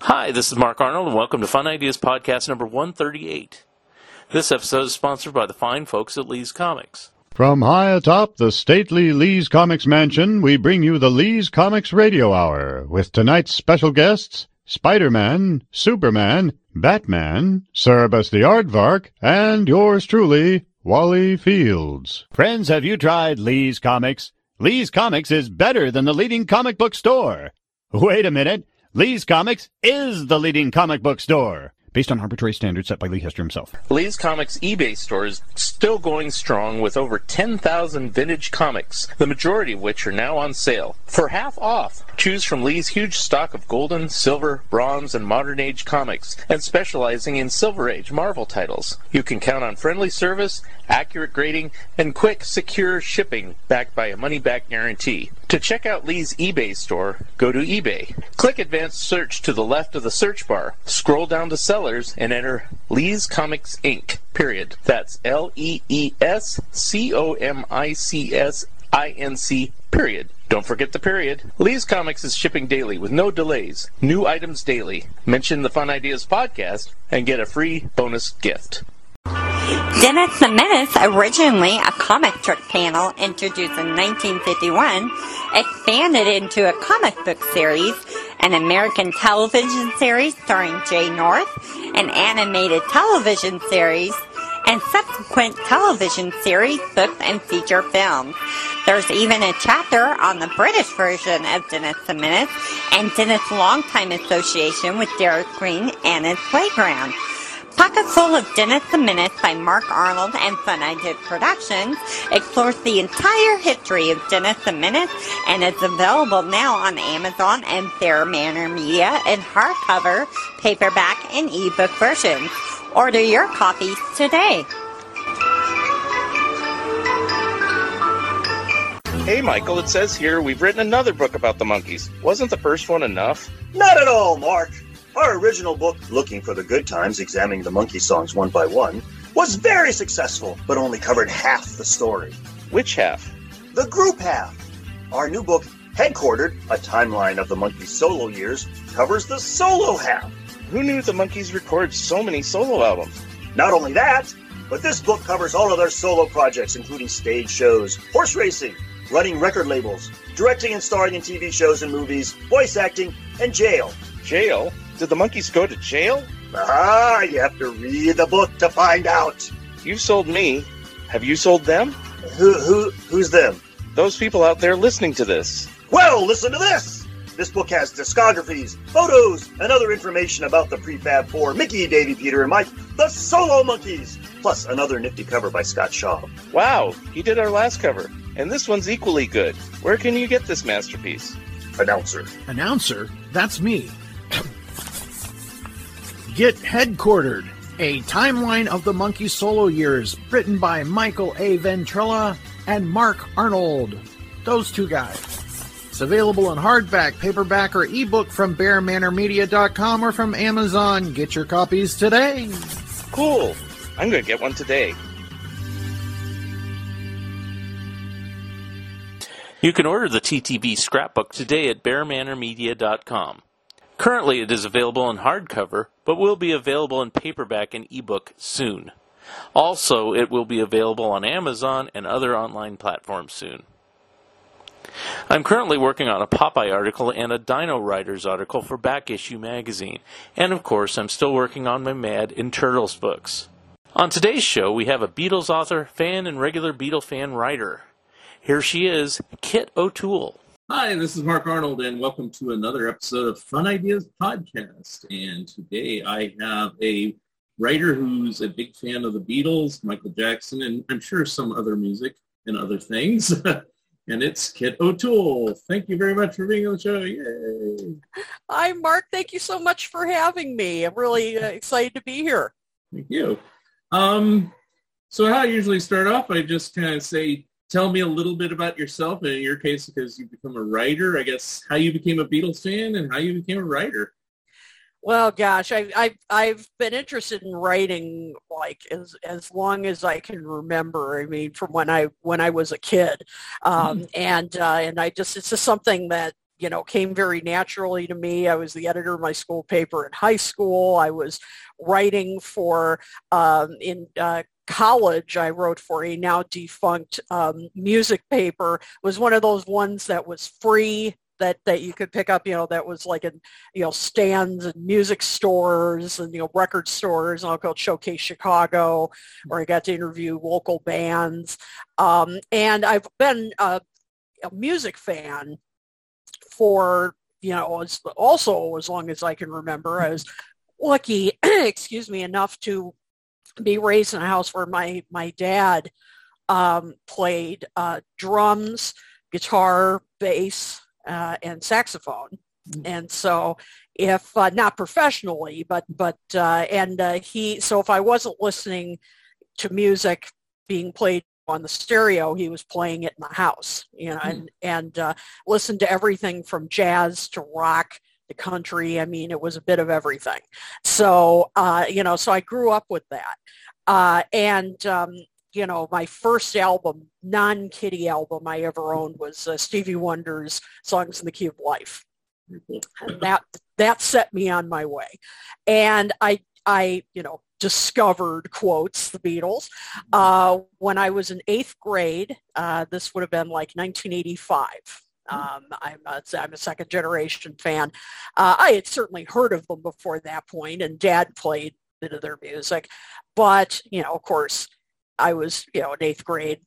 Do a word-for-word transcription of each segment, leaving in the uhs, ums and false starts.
Hi, this is Mark Arnold, and welcome to Fun Ideas Podcast number one thirty-eight. This episode is sponsored by the fine folks at Lee's Comics. From high atop the stately Lee's Comics mansion, we bring you the Lee's Comics Radio Hour, with tonight's special guests, Spider-Man, Superman, Batman, Cerebus the Aardvark, and yours truly, Wally Fields. Friends, have you tried Lee's Comics? Lee's Comics is better than the leading comic book store. Wait a minute. Lee's Comics is the leading comic book store, based on arbitrary standards set by Lee Hester himself. Lee's Comics eBay store is still going strong with over ten thousand vintage comics, the majority of which are now on sale. For half off, choose from Lee's huge stock of golden, silver, bronze, and modern age comics, and specializing in Silver Age Marvel titles. You can count on friendly service, accurate grading, and quick, secure shipping backed by a money-back guarantee. To check out Lee's eBay store, go to eBay. Click Advanced Search to the left of the search bar. Scroll down to Sellers and enter Lee's Comics, Incorporated. Period. That's L E E S C O M I C S I N C, period. Don't forget the period. Lee's Comics is shipping daily with no delays. New items daily. Mention the Fun Ideas Podcast and get a free bonus gift. Dennis the Menace, originally a comic strip panel introduced in nineteen fifty-one, expanded into a comic book series, an American television series starring Jay North, an animated television series, and subsequent television series, books, and feature films. There's even a chapter on the British version of Dennis the Menace and Dennis' longtime association with Dairy Queen and his playground. Pocketful of Dennis the Menace by Mark Arnold and Fun Ideas Productions explores the entire history of Dennis the Menace and is available now on Amazon and Bear Manor Media in hardcover, paperback, and ebook versions. Order your copies today. Hey Michael, it says here we've written another book about the monkeys. Wasn't the first one enough? Not at all, Mark. Our original book, Looking for the Good Times, examining the monkey songs one by one, was very successful, but only covered half the story. Which half? The group half. Our new book, Headquartered, A Timeline of the Monkey Solo Years, covers the solo half. Who knew the monkeys recorded so many solo albums? Not only that, but this book covers all of their solo projects, including stage shows, horse racing, running record labels, directing and starring in T V shows and movies, voice acting, and jail. Jail? Did the monkeys go to jail? Ah, you have to read the book to find out. You've sold me. Have you sold them? Who, who, who's them? Those people out there listening to this. Well, listen to this. This book has discographies, photos, and other information about the Prefab Four, Mickey, Davey, Peter, and Mike, the Solo Monkeys, plus another nifty cover by Scott Shaw. Wow, he did our last cover, and this one's equally good. Where can you get this masterpiece? Announcer. Announcer? That's me. Get Headquartered, A Timeline of the Monkey Solo Years, written by Michael A. Ventrella and Mark Arnold. Those two guys. It's available in hardback, paperback, or ebook from Bear Manor Media dot com or from Amazon. Get your copies today. Cool. I'm going to get one today. You can order the T T B scrapbook today at Bear Manor Media dot com. Currently, it is available in hardcover, but will be available in paperback and ebook soon. Also, it will be available on Amazon and other online platforms soon. I'm currently working on a Popeye article and a Dino Riders article for Back Issue magazine. And of course, I'm still working on my Mad and Turtles books. On today's show, we have a Beatles author, fan, and regular Beatle fan writer. Here she is, Kit O'Toole. Hi, this is Mark Arnold, and welcome to another episode of Fun Ideas Podcast. And today I have a writer who's a big fan of the Beatles, Michael Jackson, and I'm sure some other music and other things. And it's Kit O'Toole. Thank you very much for being on the show. Yay! Hi, Mark. Thank you so much for having me. I'm really uh, excited to be here. Thank you. Um, so how I usually start off, I just kind of say, tell me a little bit about yourself, and in your case, because you've become a writer, I guess, how you became a Beatles fan and how you became a writer. Well, gosh, I, I, I've been interested in writing, like, as as long as I can remember. I mean, from when I when I was a kid. Um, mm. And uh, and I just, it's just something that, you know, came very naturally to me. I was the editor of my school paper in high school. I was writing for, um, in uh, college, I wrote for a now defunct um, music paper. It was one of those ones that was free, that, that you could pick up, you know, that was like in, you know, stands and music stores and, you know, record stores, and I'll go Showcase Chicago, where I got to interview local bands. Um, and I've been a, a music fan for, you know, also as long as I can remember. I was lucky, excuse me, enough to be raised in a house where my, my dad um, played uh, drums, guitar, bass, uh, and saxophone. And so if, uh, not professionally, but, but uh, and uh, he, so if I wasn't listening to music being played on the stereo, he was playing it in the house, you know, and, and uh, listened to everything from jazz to rock to country. I mean, it was a bit of everything. So, uh, you know, so I grew up with that. Uh, and, um, you know, my first album, non-kiddie album I ever owned was uh, Stevie Wonder's Songs in the Key of Life. And that, that set me on my way. And I, I, you know, discovered, quotes, the Beatles uh, when I was in eighth grade. Uh, this would have been like nineteen eighty-five. Um, I'm, a, I'm a second generation fan. Uh, I had certainly heard of them before that point, and Dad played a bit of their music. But, you know, of course, I was, you know, in eighth grade,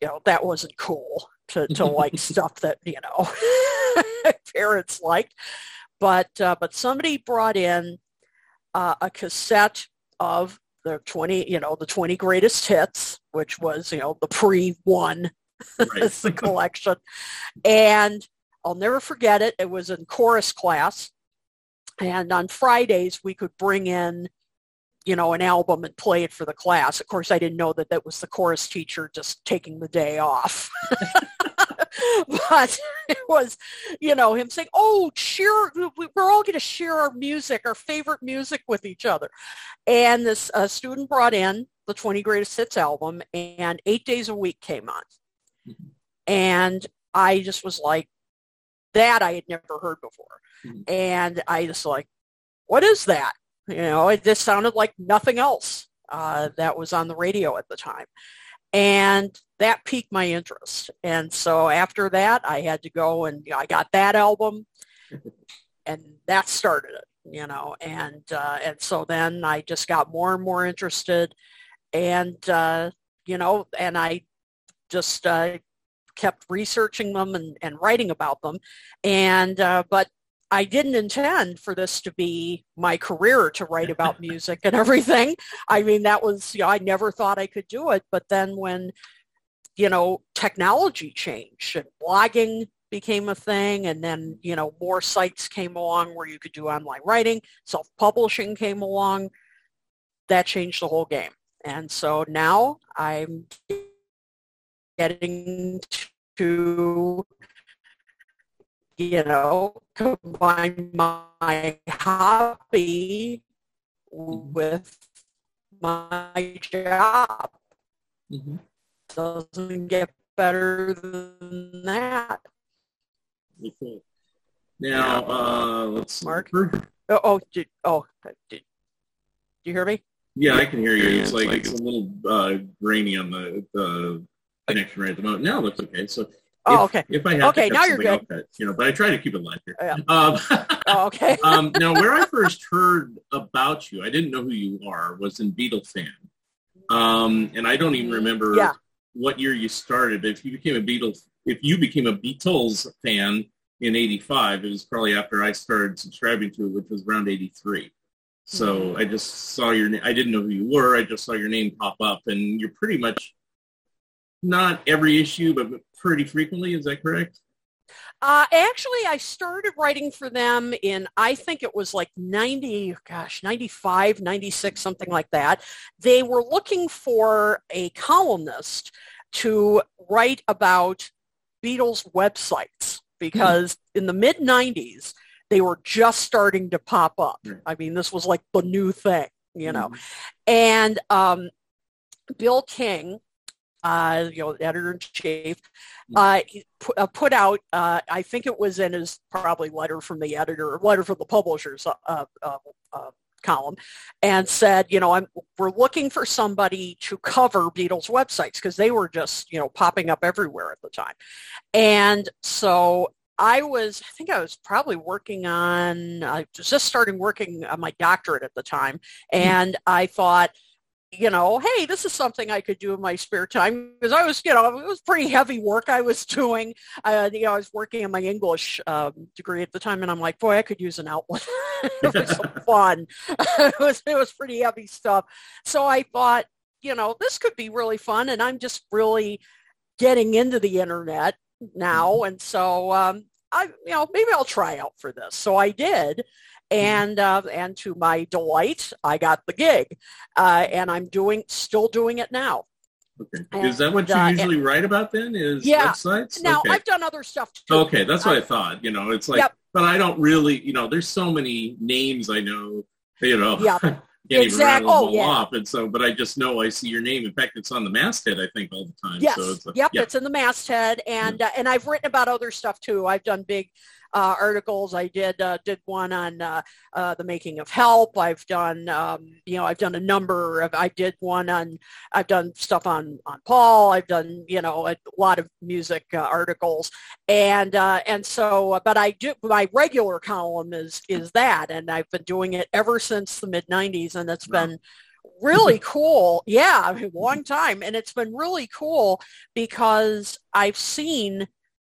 you know, that wasn't cool to, to like stuff that, you know, parents liked. But, uh, but somebody brought in Uh, a cassette of the twenty, you know, the twenty greatest hits, which was, you know, the pre-one, right. The collection. And I'll never forget it. It was in chorus class. And on Fridays, we could bring in, you know, an album and play it for the class. Of course, I didn't know that that was the chorus teacher just taking the day off. But it was, you know, him saying, oh, share, we're all going to share our music, our favorite music with each other. And this uh, student brought in the twenty Greatest Hits album, and Eight Days a Week came on. Mm-hmm. And I just was like, that I had never heard before. Mm-hmm. And I just like, what is that? You know, it just sounded like nothing else uh, that was on the radio at the time. And that piqued my interest. And so after that, I had to go and, you know, I got that album, and that started it, you know. And uh, and so then I just got more and more interested, and, uh, you know, and I just uh, kept researching them and, and writing about them. And uh, but I didn't intend for this to be my career, to write about music and everything. I mean, that was, you know, I never thought I could do it. But then when, you know, technology changed and blogging became a thing, and then, you know, more sites came along where you could do online writing, self-publishing came along, that changed the whole game. And so now I'm getting to, you know, combine my hobby with my job. Mm-hmm. Doesn't get better than that. Okay. Now, uh, let's Mark. Over. Oh, oh, did, oh, did, did you hear me? Yeah, I can hear you. It's like, it's a little uh, grainy on the uh, connection right at the moment. No, that's okay. So Oh, if, okay. If I have okay, now you're good. That, you know, but I try to keep it light here. Yeah. Um, oh, okay. um, now, where I first heard about you, I didn't know who you are, was in Beatles fan. Um, and I don't even remember yeah. what year you started. But if you became a Beatles, if you became a Beatles fan in eighty-five, it was probably after I started subscribing to it, which was around eighty-three. So mm-hmm. I just saw your name. I didn't know who you were. I just saw your name pop up, and you're pretty much not every issue, but pretty frequently. Is that correct? Uh, actually, I started writing for them in, I think it was like ninety, gosh, ninety-five, ninety-six, something like that. They were looking for a columnist to write about Beatles websites because mm-hmm. in the mid nineties, they were just starting to pop up. Mm-hmm. I mean, this was like the new thing, you know. Mm-hmm. And um, Bill King, Uh, you know, editor-in-chief, uh, he put, uh, put out, uh, I think it was in his probably letter from the editor, or letter from the publisher's uh, uh, uh, column, and said, you know, I'm, we're looking for somebody to cover Beatles websites, because they were just, you know, popping up everywhere at the time. And so I was, I think I was probably working on, I was just starting working on my doctorate at the time, and I thought, you know, hey, this is something I could do in my spare time, because I was, you know, it was pretty heavy work I was doing. Uh, you know, I was working on my English um, degree at the time, and I'm like, boy, I could use an outlet. It was so fun. it was it was pretty heavy stuff. So I thought, you know, this could be really fun, and I'm just really getting into the internet now, and so um, I, you know, maybe I'll try out for this. So I did. And uh, and to my delight, I got the gig, uh, and I'm doing still doing it now. Okay, and, is that what you uh, usually and, write about then? Is yeah. websites? Now okay. I've done other stuff too. Okay, that's what I, I thought. You know, it's like, yep. but I don't really. You know, there's so many names I know. You know, yeah, can't exactly. even rattle them all oh, yeah. off. And so, but I just know I see your name. In fact, it's on the masthead, I think, all the time. Yes. So it's a, yep, yeah. it's in the masthead, and yeah. uh, and I've written about other stuff too. I've done big. Uh, articles. I did uh, did one on uh, uh, the making of Help. I've done um, you know I've done a number of I did one on I've done stuff on on Paul. I've done you know a lot of music uh, articles and uh, and so but I do my regular column is is that, and I've been doing it ever since the mid nineties, and it's wow. been really cool. Yeah, I mean, a long time, and it's been really cool because I've seen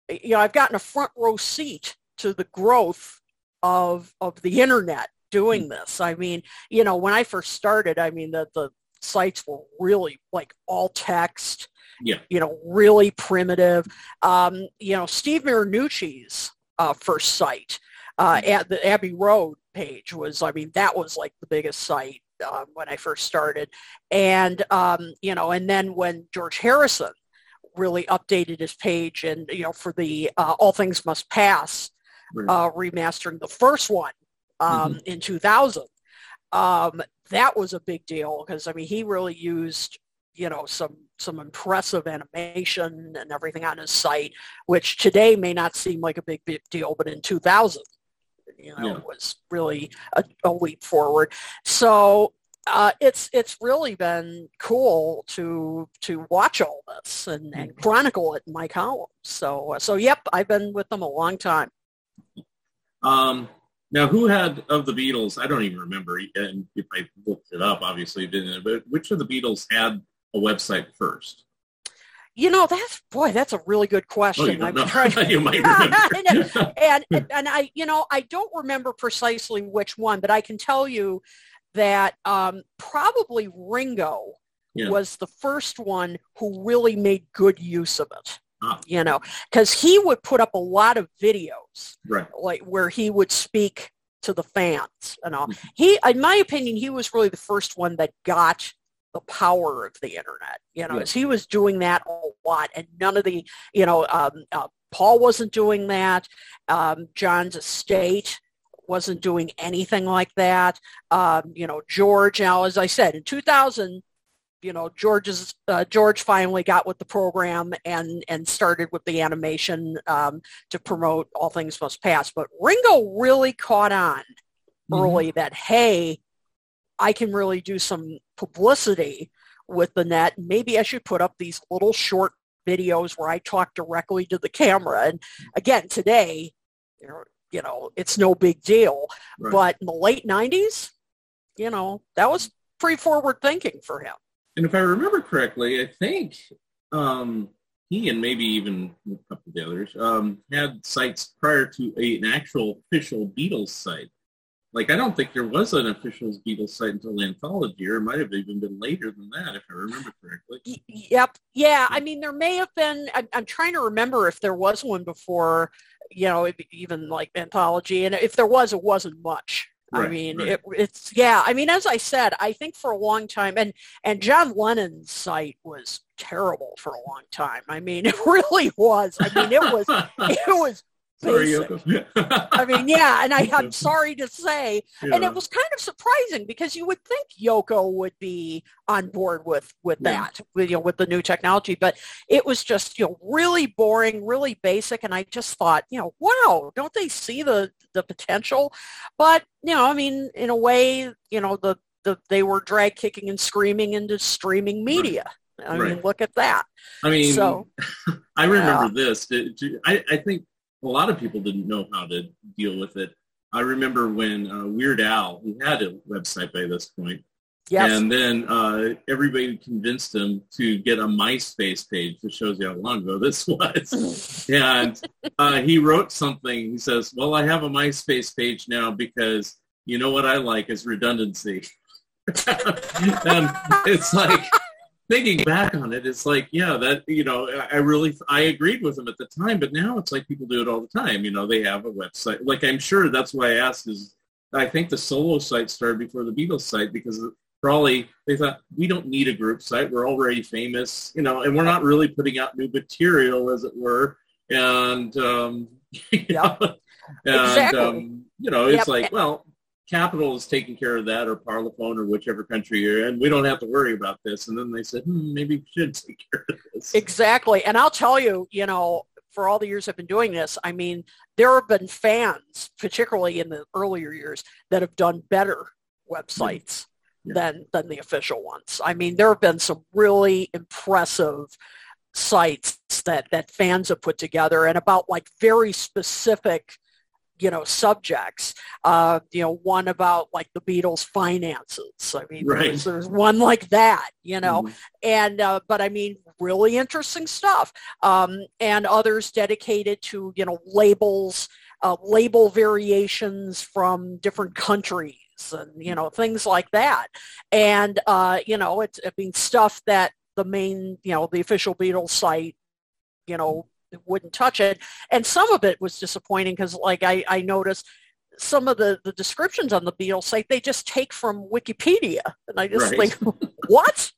you know I've gotten a front row seat to the growth of of the internet doing this. I mean, you know, when I first started, I mean, the, the sites were really like all text, yeah. you know, really primitive. Um, you know, Steve Marinucci's uh, first site, uh, at the Abbey Road page was, I mean, that was like the biggest site uh, when I first started. And, um, you know, and then when George Harrison really updated his page and, you know, for the uh, All Things Must Pass, Uh, remastering the first one um, mm-hmm. in two thousand. Um, that was a big deal because, I mean, he really used, you know, some some impressive animation and everything on his site, which today may not seem like a big, big deal, but in two thousand, you know, yeah. it was really a, a leap forward. So uh, it's it's really been cool to to watch all this and, and chronicle it in my column. So, so, yep, I've been with them a long time. Um, now, who had of the Beatles? I don't even remember. And if I looked it up, obviously didn't. It? But which of the Beatles had a website first? You know, that's boy, that's a really good question. Oh, you, I'm trying to, you might remember. and, and and I, you know, I don't remember precisely which one, but I can tell you that um, probably Ringo yeah. was the first one who really made good use of it. You know, because he would put up a lot of videos, right. like where he would speak to the fans and all. He, in my opinion, he was really the first one that got the power of the internet. You know, yes. he was doing that a lot, and none of the, you know, um, uh, Paul wasn't doing that. Um, John's estate wasn't doing anything like that. Um, you know, George. Now, as I said, in two thousand. You know, George's uh, George finally got with the program and and started with the animation um, to promote All Things Must Pass. But Ringo really caught on early mm-hmm. that, hey, I can really do some publicity with the net. Maybe I should put up these little short videos where I talk directly to the camera. And again, today, you know, it's no big deal. Right. But in the late nineties, you know, that was pretty forward thinking for him. And if I remember correctly, I think um, he and maybe even a couple of the others um, had sites prior to a, an actual official Beatles site. Like, I don't think there was an official Beatles site until Anthology, or it might have even been later than that, if I remember correctly. Yep. Yeah, I mean, there may have been, I'm, I'm trying to remember if there was one before, you know, even like Anthology. And if there was, it wasn't much. Right, I mean, right. it, it's, yeah, I mean, as I said, I think for a long time, and, and John Lennon's site was terrible for a long time. I mean, it really was. I mean, it was, it was. Sorry, I mean, yeah, and I, I'm sorry to say, yeah. And it was kind of surprising because you would think Yoko would be on board with, with yeah. that, with, you know, with the new technology, but it was just, you know, really boring, really basic, and I just thought, you know, wow, don't they see the, the potential? But, you know, I mean, in a way, you know, the, the they were drag kicking and screaming into streaming media. Right. I right. mean, look at that. I mean, so, I remember uh, this. I, I think a lot of people didn't know how to deal with it. I remember when uh, Weird Al, he had a website by this point. Yes. And then uh, everybody convinced him to get a MySpace page, which shows you how long ago this was. And uh, he wrote something. He says, well, I have a MySpace page now because you know what I like is redundancy. And it's like... Thinking back on it, it's like, yeah, that, you know, I really, I agreed with them at the time, but now it's like people do it all the time. You know, they have a website. Like, I'm sure that's why I asked is, I think the solo site started before the Beatles site because probably they thought, we don't need a group site. We're already famous, you know, and we're not really putting out new material, as it were. And, um, you know, yep. and, exactly. um, you know, it's yep. like, well. Capital is taking care of that, or Parlophone, or whichever country you're in. We don't have to worry about this. And then they said, hmm, maybe we should take care of this. Exactly. And I'll tell you, you know, for all the years I've been doing this, I mean, there have been fans, particularly in the earlier years, that have done better websites yeah. than than the official ones. I mean, there have been some really impressive sites that, that fans have put together and about like very specific you know, subjects, uh, you know, one about like the Beatles' finances. I mean, right. there's, there's one like that, you know, mm-hmm. and, uh, but I mean, really interesting stuff. Um, and others dedicated to, you know, labels, uh, label variations from different countries and, you know, things like that. And, uh, you know, it's, I mean, stuff that the main, you know, the official Beatles site, you know, wouldn't touch it. And some of it was disappointing because like I, I noticed some of the, the descriptions on the Beatles site, they just take from Wikipedia. And I just right. think, what?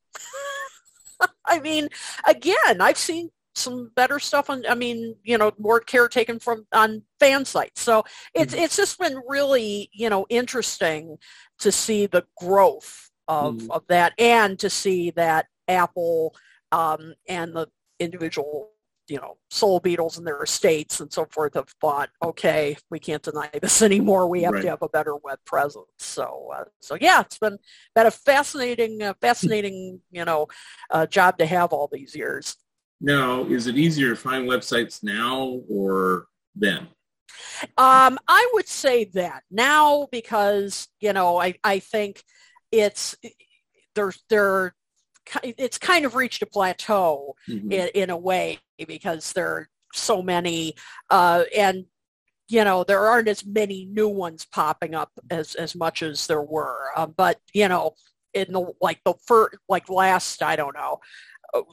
I mean, again, I've seen some better stuff on, I mean, you know, more care taken from on fan sites. So it's, mm-hmm. it's just been really, you know, interesting to see the growth of, mm-hmm. of that and to see that Apple um, and the individual you know, soul Beatles and their estates and so forth have thought, okay, we can't deny this anymore. We have right. to have a better web presence. So, uh, so yeah, it's been, been a fascinating, uh, fascinating, you know, uh, job to have all these years. Now, is it easier to find websites now or then? Um, I would say that now because, you know, I, I think it's, there, there, it's kind of reached a plateau mm-hmm. in, in a way because there are so many uh, and, you know, there aren't as many new ones popping up as, as much as there were. Uh, but, you know, in the, like the first, like last, I don't know,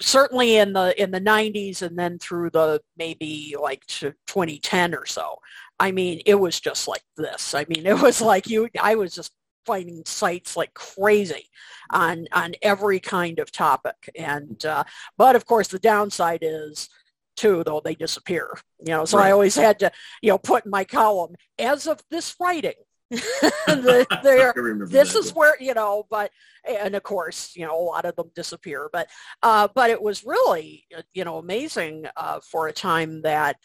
certainly in the, in the nineties and then through the maybe like to twenty ten or so, I mean, it was just like this. I mean, it was like you, I was just finding sites like crazy on on every kind of topic. And uh, but of course the downside is too though they disappear, you know, so right. I always had to, you know, put in my column as of this writing the, there this that, is yeah. where, you know, but and of course, you know, a lot of them disappear, but uh, but it was really, you know, amazing uh, for a time that,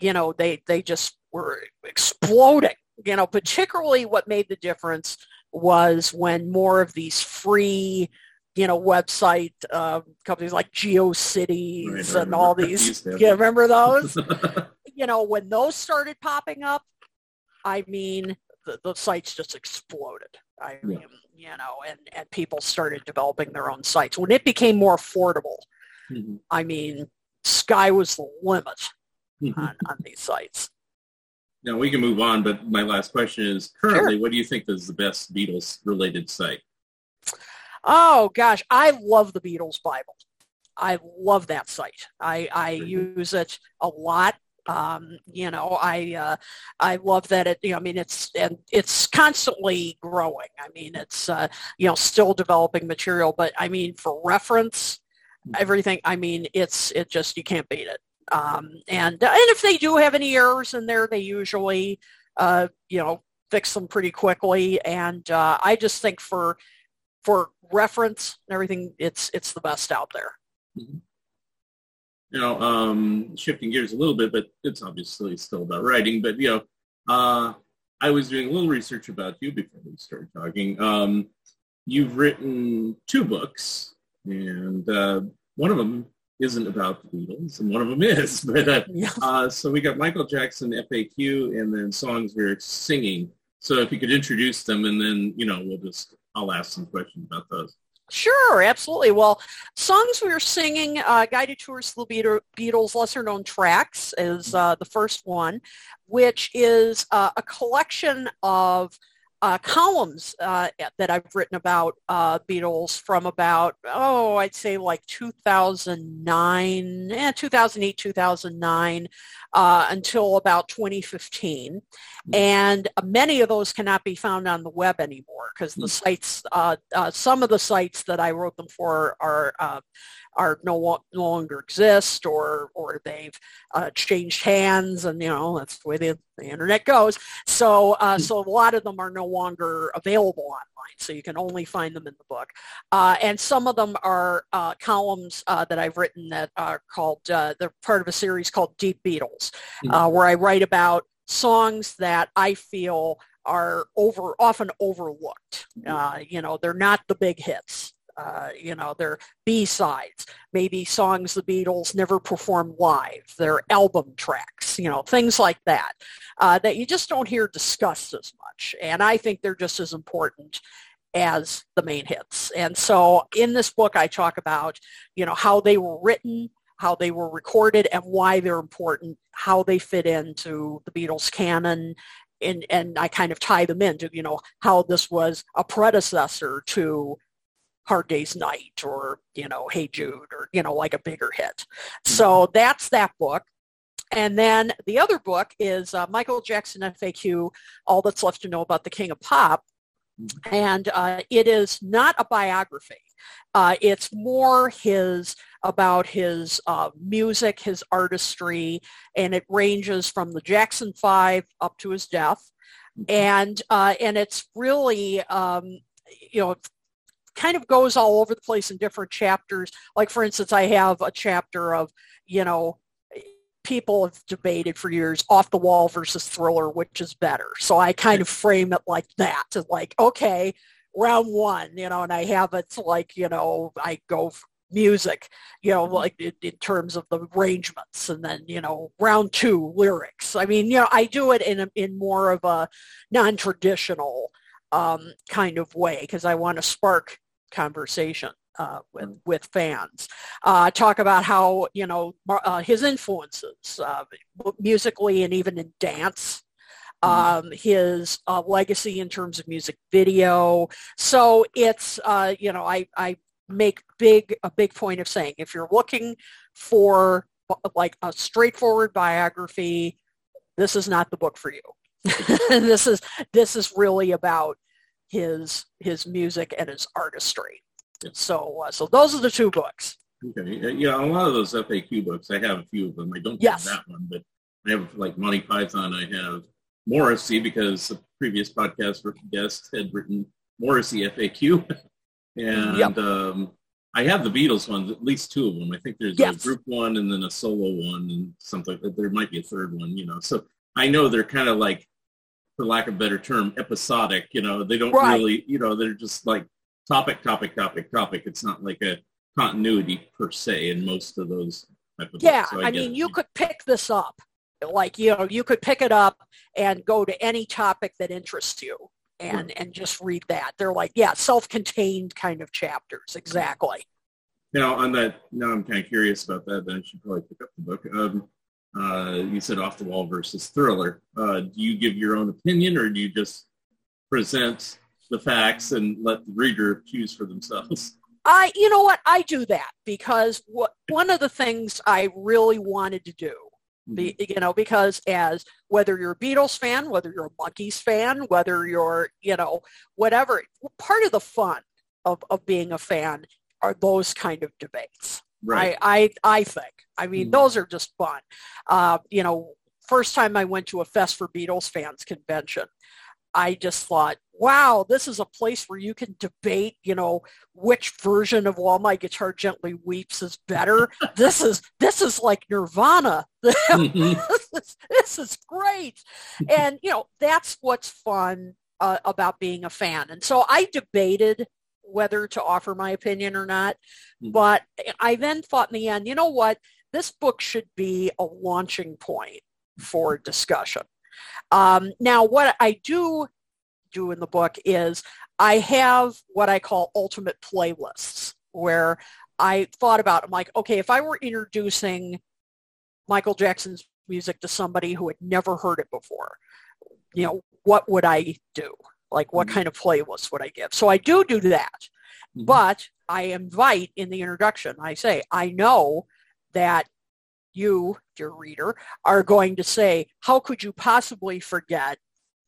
you know, they they just were exploding. You know, particularly what made the difference was when more of these free you know, website uh, companies like GeoCities and all these. You remember those? You know, when those started popping up, I mean, the, the sites just exploded. I mean, yeah. you know, and, and people started developing their own sites. When it became more affordable, mm-hmm. I mean, sky was the limit mm-hmm. on, on these sites. Now, we can move on, but my last question is, currently, sure. what do you think is the best Beatles-related site? Oh, gosh, I love the Beatles Bible. I love that site. I, I mm-hmm. use it a lot. Um, you know, I uh, I love that it, you know, I mean, it's and it's constantly growing. I mean, it's, uh, you know, still developing material, but I mean, for reference, everything, I mean, it's, it just, you can't beat it. Um, and, and if they do have any errors in there, they usually, uh, you know, fix them pretty quickly. And uh, I just think for, for reference and everything, it's, it's the best out there. Mm-hmm. You know, um, shifting gears a little bit, but it's obviously still about writing. But, you know, uh, I was doing a little research about you before we started talking. Um, you've written two books, and uh, one of them isn't about the Beatles, and one of them is. But uh, yes. uh, so we got Michael Jackson F A Q and then Songs We're Singing. So if you could introduce them, and then, you know, we'll just, I'll ask some questions about those. Sure, absolutely. Well, Songs We Were Singing, uh, Guided Tours of the Beatles, Lesser Known Tracks is uh, the first one, which is uh, a collection of uh, columns uh, that I've written about uh, Beatles from about, oh, I'd say like two thousand nine, eh, two thousand eight, two thousand nine, uh, until about twenty fifteen. Mm-hmm. And many of those cannot be found on the web anymore because the mm-hmm. sites, uh, uh, some of the sites that I wrote them for are uh, are no, no longer exist, or or they've uh, changed hands, and you know that's the way the, the internet goes. So uh, mm-hmm. so a lot of them are no longer available online. So you can only find them in the book, uh, and some of them are uh, columns uh, that I've written that are called uh, they're part of a series called Deep Beatles, mm-hmm. uh, where I write about songs that I feel are over often overlooked. Uh, you know, they're not the big hits. Uh, you know, they're B-sides, maybe songs the Beatles never performed live, they're album tracks, you know, things like that, uh, that you just don't hear discussed as much. And I think they're just as important as the main hits. And so in this book, I talk about, you know, how they were written, how they were recorded, and why they're important, how they fit into the Beatles canon. And, and I kind of tie them into, you know, how this was a predecessor to Hard Day's Night, or, you know, Hey Jude, or, you know, like a bigger hit. So that's that book. And then the other book is uh, Michael Jackson F A Q, All That's Left to Know About the King of Pop. And uh, it is not a biography. Uh, it's more his about his uh, music, his artistry, and it ranges from the Jackson Five up to his death. And uh, and it's really, um, you know, kind of goes all over the place in different chapters. Like, for instance, I have a chapter of, you know, people have debated for years Off the Wall versus Thriller, which is better. So I kind of frame it like that, to like, okay, round one, you know, and I have it's like, you know, I go for music, you know, like in, in terms of the arrangements, and then, you know, round two, lyrics. I mean, you know, I do it in a, in more of a non-traditional um, kind of way, because I want to spark conversation uh, with with fans. Uh, talk about how, you know, uh, his influences uh, musically and even in dance, um, his uh, legacy in terms of music video. So it's uh, you know I I make big a big point of saying, if you're looking for like a straightforward biography, this is not the book for you. this is this is really about his his music and his artistry. Yeah. So uh, so those are the two books. Okay, yeah, a lot of those F A Q books. I have a few of them. I don't yes. have that one, but I have like Monty Python. I have Morrissey, because the previous podcast guest had written Morrissey F A Q, and yep. um, I have the Beatles ones, at least two of them. I think there's yes. a group one and then a solo one, and something. There might be a third one, you know. So I know they're kind of like, for lack of a better term, episodic, you know, they don't right. really, you know, they're just like topic, topic, topic, topic. It's not like a continuity per se in most of those type of yeah, books. So I, I mean, it. You could pick this up. Like, you know, you could pick it up and go to any topic that interests you and, sure. and just read that. They're like, yeah, self-contained kind of chapters. Exactly. Now, on that, now I'm kind of curious about that. Then I should probably pick up the book. Um, uh, you said Off the Wall versus Thriller. Uh, do you give your own opinion, or do you just present the facts and let the reader choose for themselves? I, you know what? I do that because what, one of the things I really wanted to do, Be, you know, because as whether you're a Beatles fan, whether you're a Monkees fan, whether you're, you know, whatever, part of the fun of, of being a fan are those kind of debates. Right. I, I, I think. I mean, mm-hmm. those are just fun. Uh, you know, first time I went to a Fest for Beatles fans convention, I just thought, wow, this is a place where you can debate, you know, which version of While My Guitar Gently Weeps is better. This is this is like Nirvana. this, is, this is great. And, you know, that's what's fun uh, about being a fan. And so I debated whether to offer my opinion or not. But I then thought in the end, you know what? This book should be a launching point for discussion. Um, now, what I do do in the book is I have what I call ultimate playlists, where I thought about, I'm like, okay, if I were introducing Michael Jackson's music to somebody who had never heard it before, you know, what would I do? Like, what mm-hmm. kind of playlist would I give? So I do do that, mm-hmm. but I invite in the introduction, I say, I know that you, your reader, are going to say, how could you possibly forget,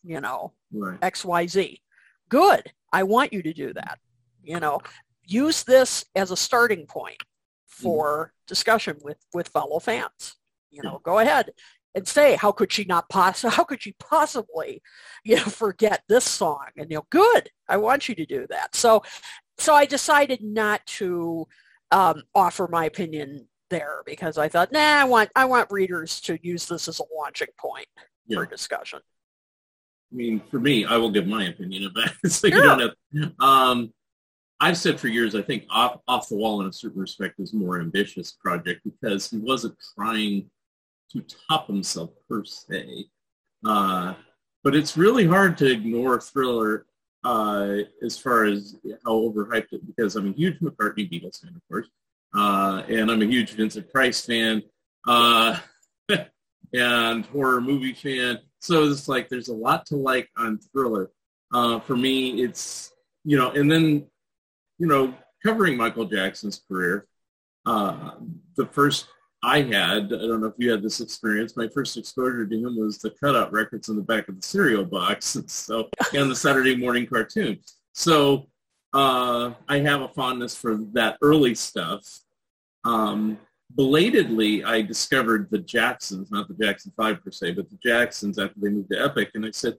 you know, right. X Y Z? Good. I want you to do that. You know, use this as a starting point for mm. discussion with, with fellow fans. You know, yeah. go ahead and say, how could she not possibly, how could she possibly, you know, forget this song? And, you know, good. I want you to do that. So, so I decided not to um, offer my opinion there, because I thought, nah, I want I want readers to use this as a launching point yeah. for discussion. I mean, for me, I will give my opinion about it, so yeah. you don't have. Um, I've said for years, I think off off the Wall in a certain respect is a more ambitious project, because he wasn't trying to top himself per se, uh, but it's really hard to ignore Thriller uh, as far as how overhyped it. Because I'm a huge McCartney Beatles fan, of course. Uh, and I'm a huge Vincent Price fan uh, and horror movie fan. So it's like there's a lot to like on Thriller. Uh, for me, it's, you know, and then, you know, covering Michael Jackson's career, uh, the first I had, I don't know if you had this experience, my first exposure to him was the cutout records in the back of the cereal box. And so, and the Saturday morning cartoon. So uh, I have a fondness for that early stuff. Um, belatedly, I discovered the Jacksons, not the Jackson five per se, but the Jacksons after they moved to Epic, and I said,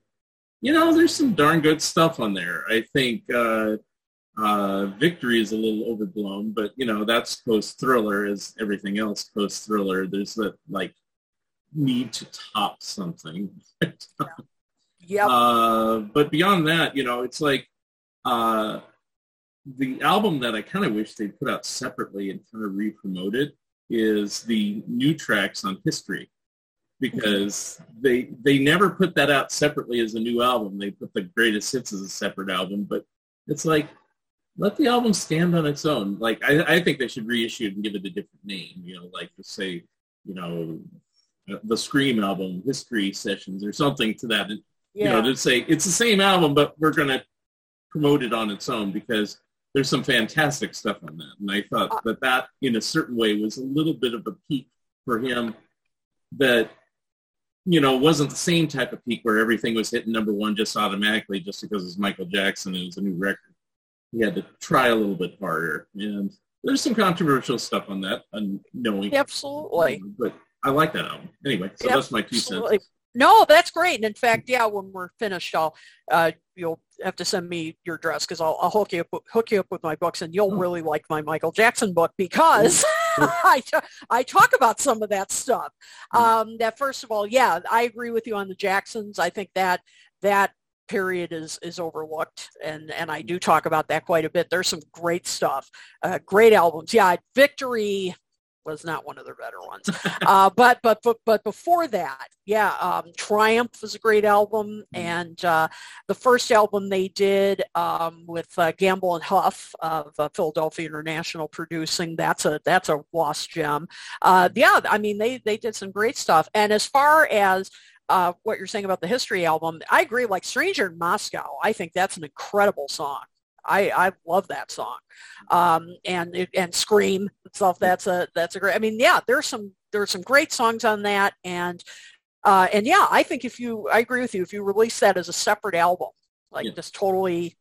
you know, there's some darn good stuff on there. I think uh, uh, Victory is a little overblown, but, you know, that's post-Thriller, as everything else post-Thriller. There's that, like, need to top something. yeah. Yep. Uh, but beyond that, you know, it's like, uh, the album that I kind of wish they'd put out separately and kind of re-promoted is the new tracks on History, because they they never put that out separately as a new album. They put the greatest hits as a separate album, but it's like, let the album stand on its own. Like, I, I think they should reissue it and give it a different name, you know, like, just say, you know, the Scream album, History Sessions, or something to that. And, yeah. You know, to say, it's the same album, but we're going to promote it on its own, because there's some fantastic stuff on that. And I thought that that, in a certain way, was a little bit of a peak for him that, you know, wasn't the same type of peak where everything was hitting number one just automatically just because it's Michael Jackson and it's a new record. He had to try a little bit harder. And there's some controversial stuff on that, unknowing. Absolutely. But I like that album. Anyway, so Absolutely. That's my two cents. No, that's great. And in fact, yeah, when we're finished, I'll, uh, you'll have to send me your address, because I'll, I'll hook you up, hook you up with my books, and you'll oh. really like my Michael Jackson book, because I, t- I talk about some of that stuff. Um, that first of all, yeah, I agree with you on the Jacksons. I think that that period is is overlooked, and and I do talk about that quite a bit. There's some great stuff, uh, great albums. Yeah, Victory was not one of their better ones, uh, but but but but before that, yeah, um, Triumph was a great album, and uh, the first album they did um, with uh, Gamble and Huff of uh, Philadelphia International producing. That's a that's a lost gem. Uh, yeah, I mean they they did some great stuff. And as far as Uh, what you're saying about the history album, I agree. Like Stranger in Moscow, I think that's an incredible song. I, I love that song, um, and and Scream itself. That's a that's a great. I mean, yeah, there's some there's some great songs on that, and uh, and yeah, I think if you, I agree with you. If you release that as a separate album, like yeah. just totally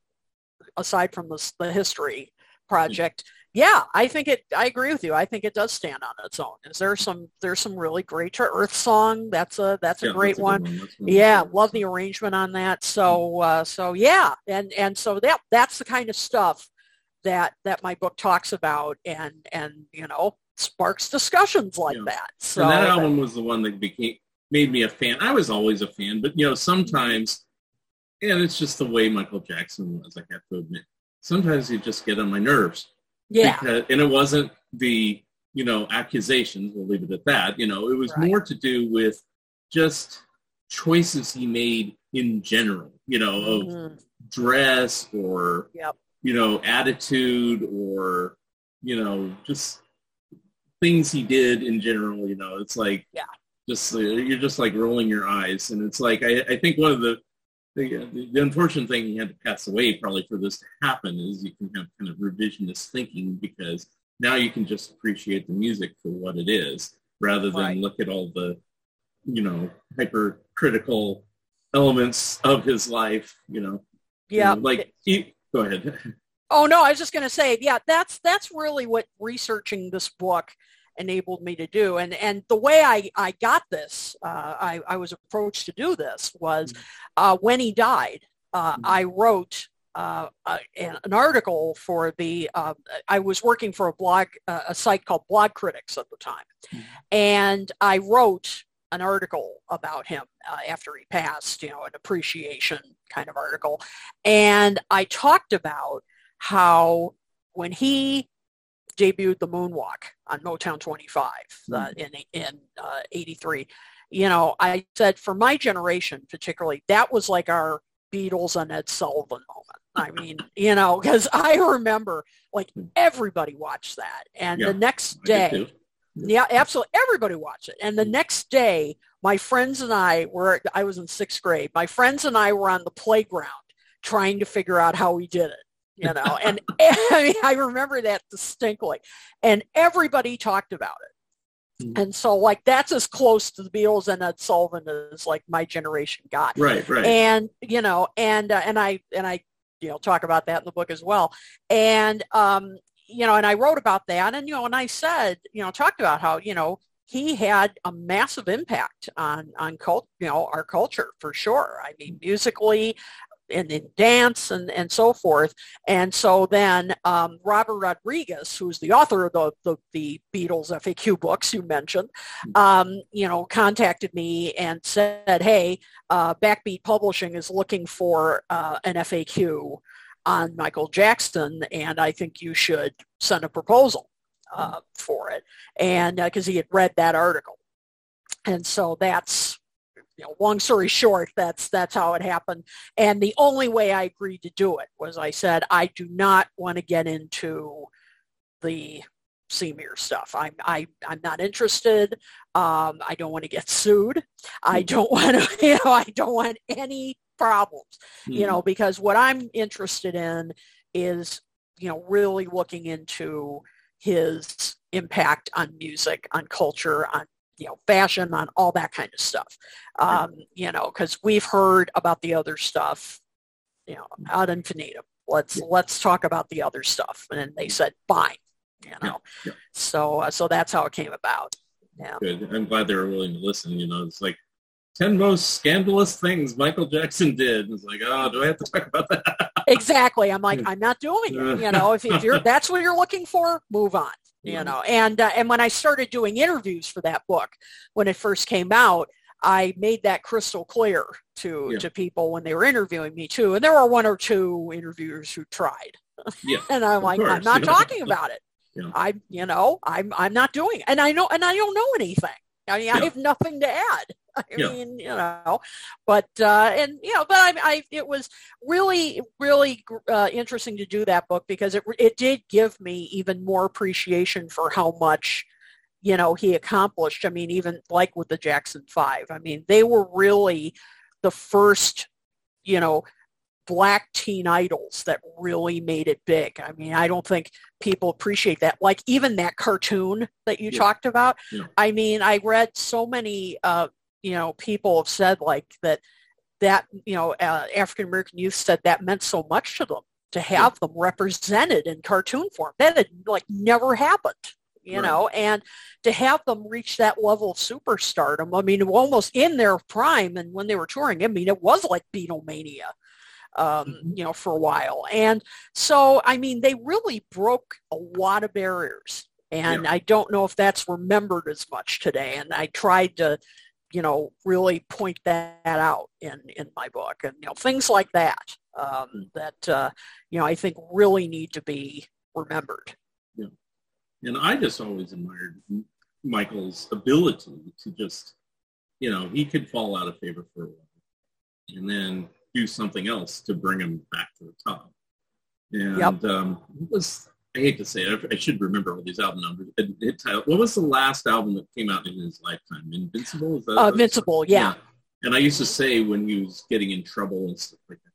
aside from the the history project, yeah. yeah, I think it. I agree with you. I think it does stand on its own. Is there some? There's some really great tra- Earth Song. That's a that's a yeah, great that's a one. one. That's yeah, one. Love the arrangement on that. So uh, so yeah, and and so that that's the kind of stuff that that my book talks about, and and you know sparks discussions like yeah. that. So and that album was the one that became made me a fan. I was always a fan, but you know sometimes, and it's just the way Michael Jackson was. I have to admit. Sometimes you just get on my nerves. Yeah. Because, and it wasn't the, you know, accusations, we'll leave it at that. You know, it was right. more to do with just choices he made in general, you know, mm-hmm. of dress or, yep. you know, attitude or, you know, just things he did in general, you know, it's like, yeah. just you're just like rolling your eyes. And it's like, I, I think one of the, The, the unfortunate thing he had to pass away probably for this to happen is you can have kind of revisionist thinking because now you can just appreciate the music for what it is rather than right. look at all the, you know, hypercritical elements of his life, you know. Yeah. You know, like, he, go ahead. Oh, no, I was just going to say, yeah, that's that's really what researching this book enabled me to do. And and the way I, I got this, uh, I, I was approached to do this was uh, when he died, uh, mm-hmm. I wrote uh, a, an article for the, uh, I was working for a blog, uh, a site called Blog Critics at the time. Mm-hmm. And I wrote an article about him uh, after he passed, you know, an appreciation kind of article. And I talked about how when he debuted the moonwalk on Motown twenty-five uh, in in uh, eighty-three. You know, I said for my generation particularly, that was like our Beatles and Ed Sullivan moment. I mean, you know, because I remember like everybody watched that, and yeah, the next day, yeah, absolutely, everybody watched it. And the next day, my friends and I were, I was in sixth grade. My friends and I were on the playground trying to figure out how we did it. You know, and, and I, mean, I remember that distinctly, and everybody talked about it, mm-hmm. and so like that's as close to the Beatles and Ed Sullivan as like my generation got. Right, right. And you know, and uh, and I and I you know talk about that in the book as well, and um, you know, and I wrote about that, and you know, and I said you know talked about how you know he had a massive impact on on cult, you know, our culture for sure. I mean, musically. And in dance and, and so forth. And so then um, Robert Rodriguez, who's the author of the, the, the Beatles F A Q books you mentioned, um, you know, contacted me and said, hey, uh, Backbeat Publishing is looking for uh, an F A Q on Michael Jackson, and I think you should send a proposal uh, for it. And because uh, he had read that article. And so that's, you know, long story short, that's that's how it happened. And the only way I agreed to do it was I said, I do not want to get into the C M E R stuff. I'm, I, I'm not interested. Um, I don't want to get sued. I don't want to, you know, I don't want any problems, mm-hmm. you know, because what I'm interested in is, you know, really looking into his impact on music, on culture, on you know, fashion, on all that kind of stuff, um, you know, because we've heard about the other stuff, you know, ad infinitum. Let's, yeah. let's talk about the other stuff. And then they said, fine, you know, yeah. Yeah. so, uh, so that's how it came about. Yeah. Good. I'm glad they were willing to listen. You know, it's like ten most scandalous things Michael Jackson did. It's like, oh, do I have to talk about that? Exactly. I'm like, I'm not doing it. You know, if, if you're, that's what you're looking for, move on. You know, and uh, and when I started doing interviews for that book, when it first came out, I made that crystal clear to, yeah. to people when they were interviewing me too. And there were one or two interviewers who tried. Yeah, and I'm like, course. I'm not yeah. talking about it. Yeah. I, you know, I'm, I'm not doing it. And I know, and I don't know anything. I mean, yeah. I have nothing to add. I yeah. mean, you know, but, uh, and, you know, but I, I it was really, really uh, interesting to do that book because it, it did give me even more appreciation for how much, you know, he accomplished. I mean, even like with the Jackson Five, I mean, they were really the first, you know, Black teen idols that really made it big. I mean, I don't think people appreciate that. Like even that cartoon that you yeah. talked about. Yeah. I mean, I read so many, uh, you know, people have said like that, that, you know, uh, African-American youth said that meant so much to them to have yeah. them represented in cartoon form. That had like never happened, you right. know, and to have them reach that level of superstardom. I mean, almost in their prime and when they were touring, I mean, it was like Beatlemania. Um, you know, for a while. And so, I mean, they really broke a lot of barriers. And yeah. I don't know if that's remembered as much today. And I tried to, you know, really point that out in, in my book. And, you know, things like that, um, that, uh, you know, I think really need to be remembered. Yeah. And I just always admired Michael's ability to just, you know, he could fall out of favor for a while. And then do something else to bring him back to the top. And yep. um, what was, I hate to say it, I, I should remember all these album numbers. It, it, what was the last album that came out in his lifetime? Invincible? Is that uh, Invincible, yeah. yeah. And I used to say when he was getting in trouble and stuff like that,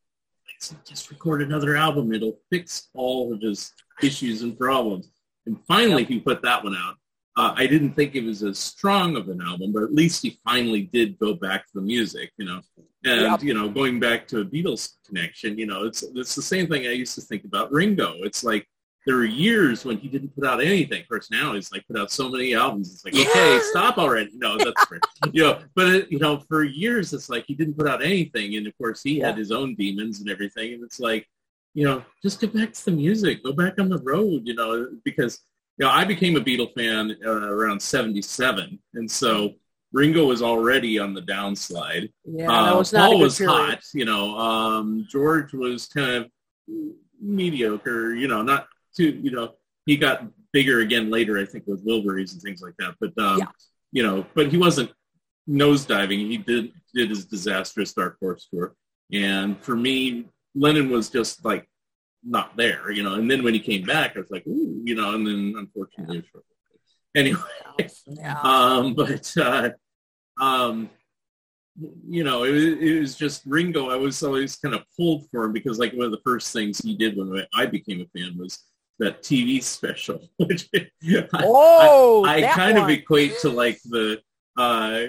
I said, just record another album. It'll fix all of his issues and problems. And finally, yep. he put that one out. Uh, I didn't think it was as strong of an album, but at least he finally did go back to the music, you know. And, yep. you know, going back to a Beatles connection, you know, it's it's the same thing I used to think about Ringo. It's like there were years when he didn't put out anything. Of course, now he's like put out so many albums. It's like, okay, stop already. No, that's great. You know, but, it, you know, for years, it's like he didn't put out anything. And, of course, he yeah. had his own demons and everything. And it's like, you know, just get back to the music. Go back on the road, you know, because, you know, I became a Beatle fan uh, around seventy-seven. And so Ringo was already on the downslide. Yeah, that was not uh, Paul was period. hot, you know. Um, George was kind of mediocre, you know, not too, you know. He got bigger again later, I think, with Wilburys and things like that. But, um, yeah. you know, but he wasn't nosediving. He did did his disastrous Dark Horse tour. And for me, Lennon was just, like, not there, you know. And then when he came back, I was like, ooh, you know, and then unfortunately, yeah. shortly. Anyway, yeah. um, but, uh, um, you know, it, it was just Ringo. I was always kind of pulled for him because, like, one of the first things he did when I became a fan was that T V special, which oh, I, I, I kind one. of equate to, like, the uh,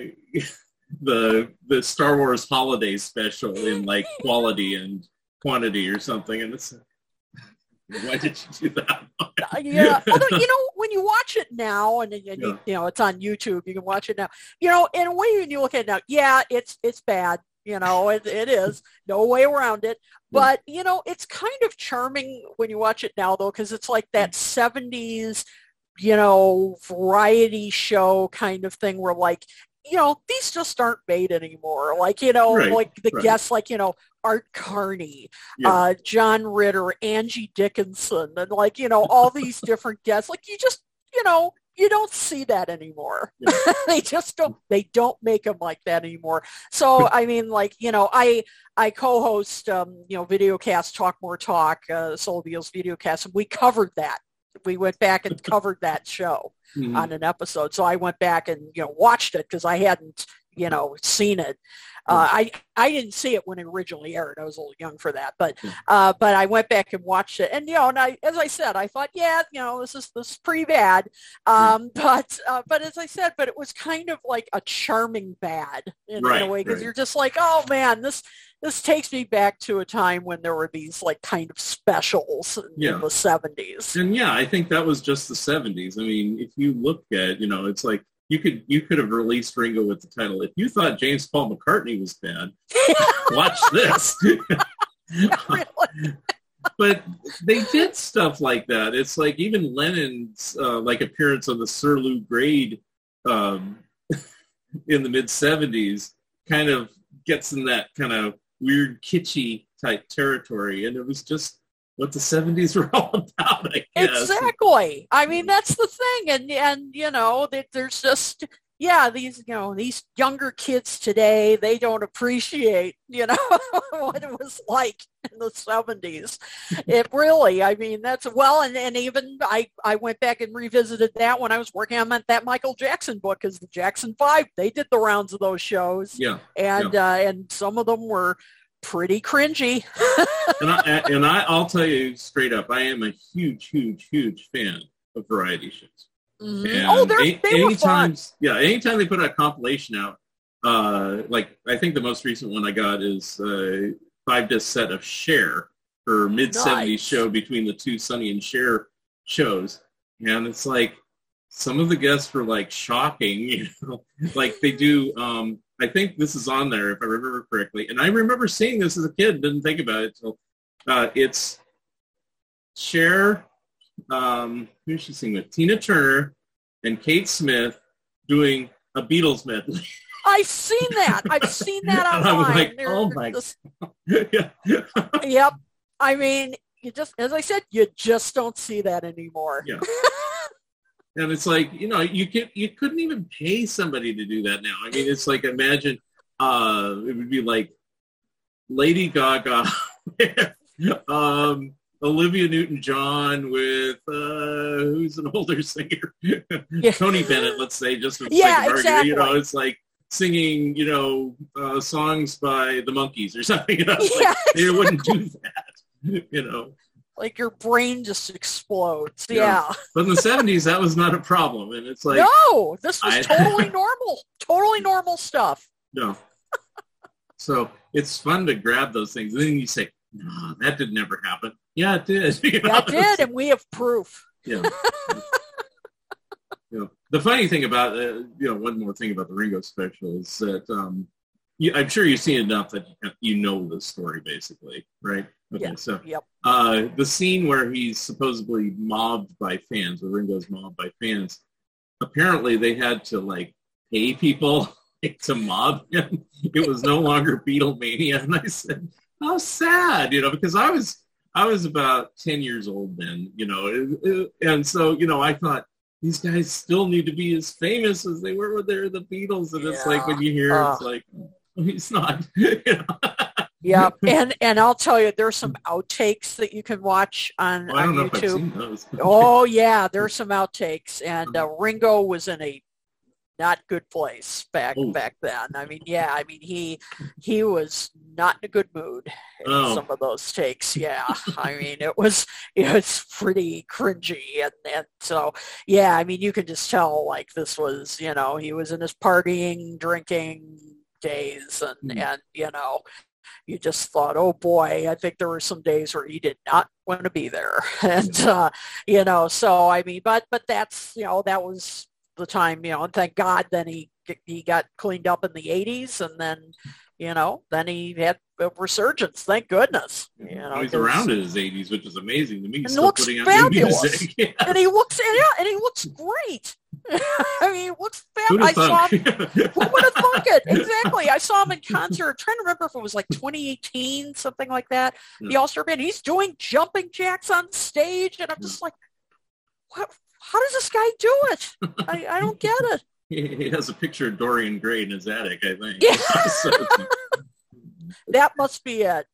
the the Star Wars Holiday Special in, like, quality and quantity or something. And it's, why did you do that? yeah. Although, you know, when you watch it now, and, and yeah. you, you know, it's on YouTube, you can watch it now. You know, in a way, when you look at it now, yeah, it's it's bad. You know, it, it is. No way around it. But, yeah. you know, it's kind of charming when you watch it now, though, because it's like that seventies, you know, variety show kind of thing where, like, you know, these just aren't made anymore. Like, you know, right, like the right. guests, like, you know, Art Carney, yeah. uh, John Ritter, Angie Dickinson, and, like, you know, all these different guests. Like, you just, you know, you don't see that anymore. Yeah. They just don't, they don't make them like that anymore. So, I mean, like, you know, I, I co-host, um, you know, Videocast, Talk More Talk, uh, Soul Beals Videocast, and we covered that. We went back and covered that show mm-hmm. on an episode. So I went back and, you know, watched it because I hadn't, you know, seen it. Uh, I, I didn't see it when it originally aired. I was a little young for that, but, uh, but I went back and watched it. And, you know, and I, as I said, I thought, yeah, you know, this is, this is pretty bad. Um, but, uh, but as I said, but it was kind of like a charming bad in, right, in a way, because right. you're just like, oh man, this, this takes me back to a time when there were these, like, kind of specials in, yeah. in the seventies. And yeah, I think that was just the seventies. I mean, if you look at, you know, it's like, You could you could have released Ringo with the title, "If you thought James Paul McCartney was bad, watch this." Yeah, really. But they did stuff like that. It's like even Lennon's uh, like appearance on the Sir Lou Grade um, in the mid seventies kind of gets in that kind of weird, kitschy type territory. And it was just what the seventies were all about, I guess. Exactly. I mean, that's the thing. And, and you know, there's just... yeah, these, you know, these younger kids today, they don't appreciate, you know, what it was like in the seventies. It really, I mean, that's, well, and, and even I, I went back and revisited that when I was working on that Michael Jackson book, because the Jackson Five, they did the rounds of those shows. Yeah. And, yeah. Uh, and some of them were pretty cringy. and I, and I, I'll tell you straight up, I am a huge, huge, huge fan of variety shows. And oh, they're, they any, were anytime, fun. Yeah, anytime they put a compilation out, uh, like I think the most recent one I got is a five-disc set of Cher, her mid-seventies nice. Show between the two Sonny and Cher shows. And it's like some of the guests were like shocking, you know, like they do, um, I think this is on there if I remember correctly. And I remember seeing this as a kid, didn't think about it. So, uh, it's Cher... Um, who's she singing with? Tina Turner and Kate Smith doing a Beatles medley. I've seen that. I've seen that online. I was like, they're, oh my just... God. Yep. I mean, you just, as I said, you just don't see that anymore. Yeah. And it's like, you know, you can, you couldn't even pay somebody to do that now. I mean, it's like, imagine uh, it would be like Lady Gaga. um Olivia Newton-John with uh, who's an older singer, yeah. Tony Bennett, let's say, just for the yeah, sake of exactly. argument, you know, it's like singing, you know, uh, songs by the Monkees or something. You know, yeah, like, exactly. They wouldn't do that, you know. Like your brain just explodes. Yeah. yeah. But in the seventies, that was not a problem, and it's like no, this was I, totally normal, totally normal stuff. No. So it's fun to grab those things, and then you say, no, that did never happen. Yeah, it did. You know? Yeah, it did, and we have proof. Yeah. You know, the funny thing about, uh, you know, one more thing about the Ringo special is that um, you, I'm sure you've seen enough that you know the story, basically, right? Okay, yeah. So yep. uh, the scene where he's supposedly mobbed by fans, where Ringo's mobbed by fans, apparently they had to, like, pay people to mob him. It was no longer Beatlemania, and I said, how sad, you know, because I was I was about ten years old then, you know, and so, you know, I thought these guys still need to be as famous as they were when they were the Beatles. And yeah. It's like when you hear, uh, it's like, oh, he's not. Yeah. And, and I'll tell you, there's some outtakes that you can watch on, well, I don't on know YouTube. If I've seen those. Oh, yeah. There's some outtakes. And uh, Ringo was in a not good place back oh. back then. I mean, yeah, I mean, he he was not in a good mood in oh. some of those takes. Yeah, I mean, it was it was pretty cringy. And, and so, yeah, I mean, you can just tell, like, this was, you know, he was in his partying, drinking days. And, mm. and you know, you just thought, oh, boy, I think there were some days where he did not want to be there. And, uh, you know, so, I mean, but but that's, you know, that was the time, you know, and thank God then he he got cleaned up in the eighties, and then, you know, then he had a resurgence, thank goodness. You know, he's around in his eighties, which is amazing to me. He's still looks putting out fabulous. New music. Yeah. And he looks yeah, and he looks great. I mean, he looks fabulous. I saw him, who would have thunk it? Exactly. I saw him in concert. I'm trying to remember if it was like twenty eighteen, something like that. Yeah. The All-Star Band. He's doing jumping jacks on stage, and I'm just yeah. like, what? How does this guy do it? I, I don't get it. He has a picture of Dorian Gray in his attic, I think. Yeah. So, that must be it.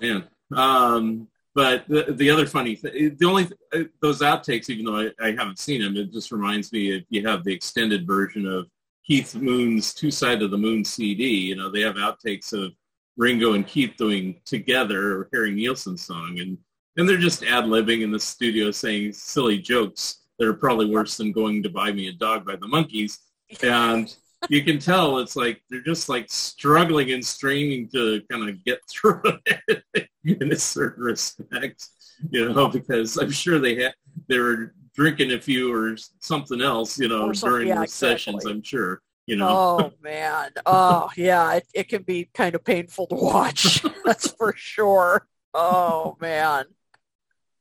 Man. Um, but the, the other funny thing, the only, th- those outtakes, even though I, I haven't seen them, it just reminds me if you have the extended version of Keith Moon's Two Side of the Moon C D, you know, they have outtakes of Ringo and Keith doing Together, Harry Nielsen's song, and And they're just ad-libbing in the studio saying silly jokes that are probably worse than Going to Buy Me a Dog by the Monkees. And you can tell it's like they're just like struggling and straining to kind of get through it in a certain respect, you know, because I'm sure they had, they were drinking a few or something else, you know, during yeah, the exactly. sessions, I'm sure, you know. Oh, man. Oh, yeah. It, it can be kind of painful to watch. That's for sure. Oh, man.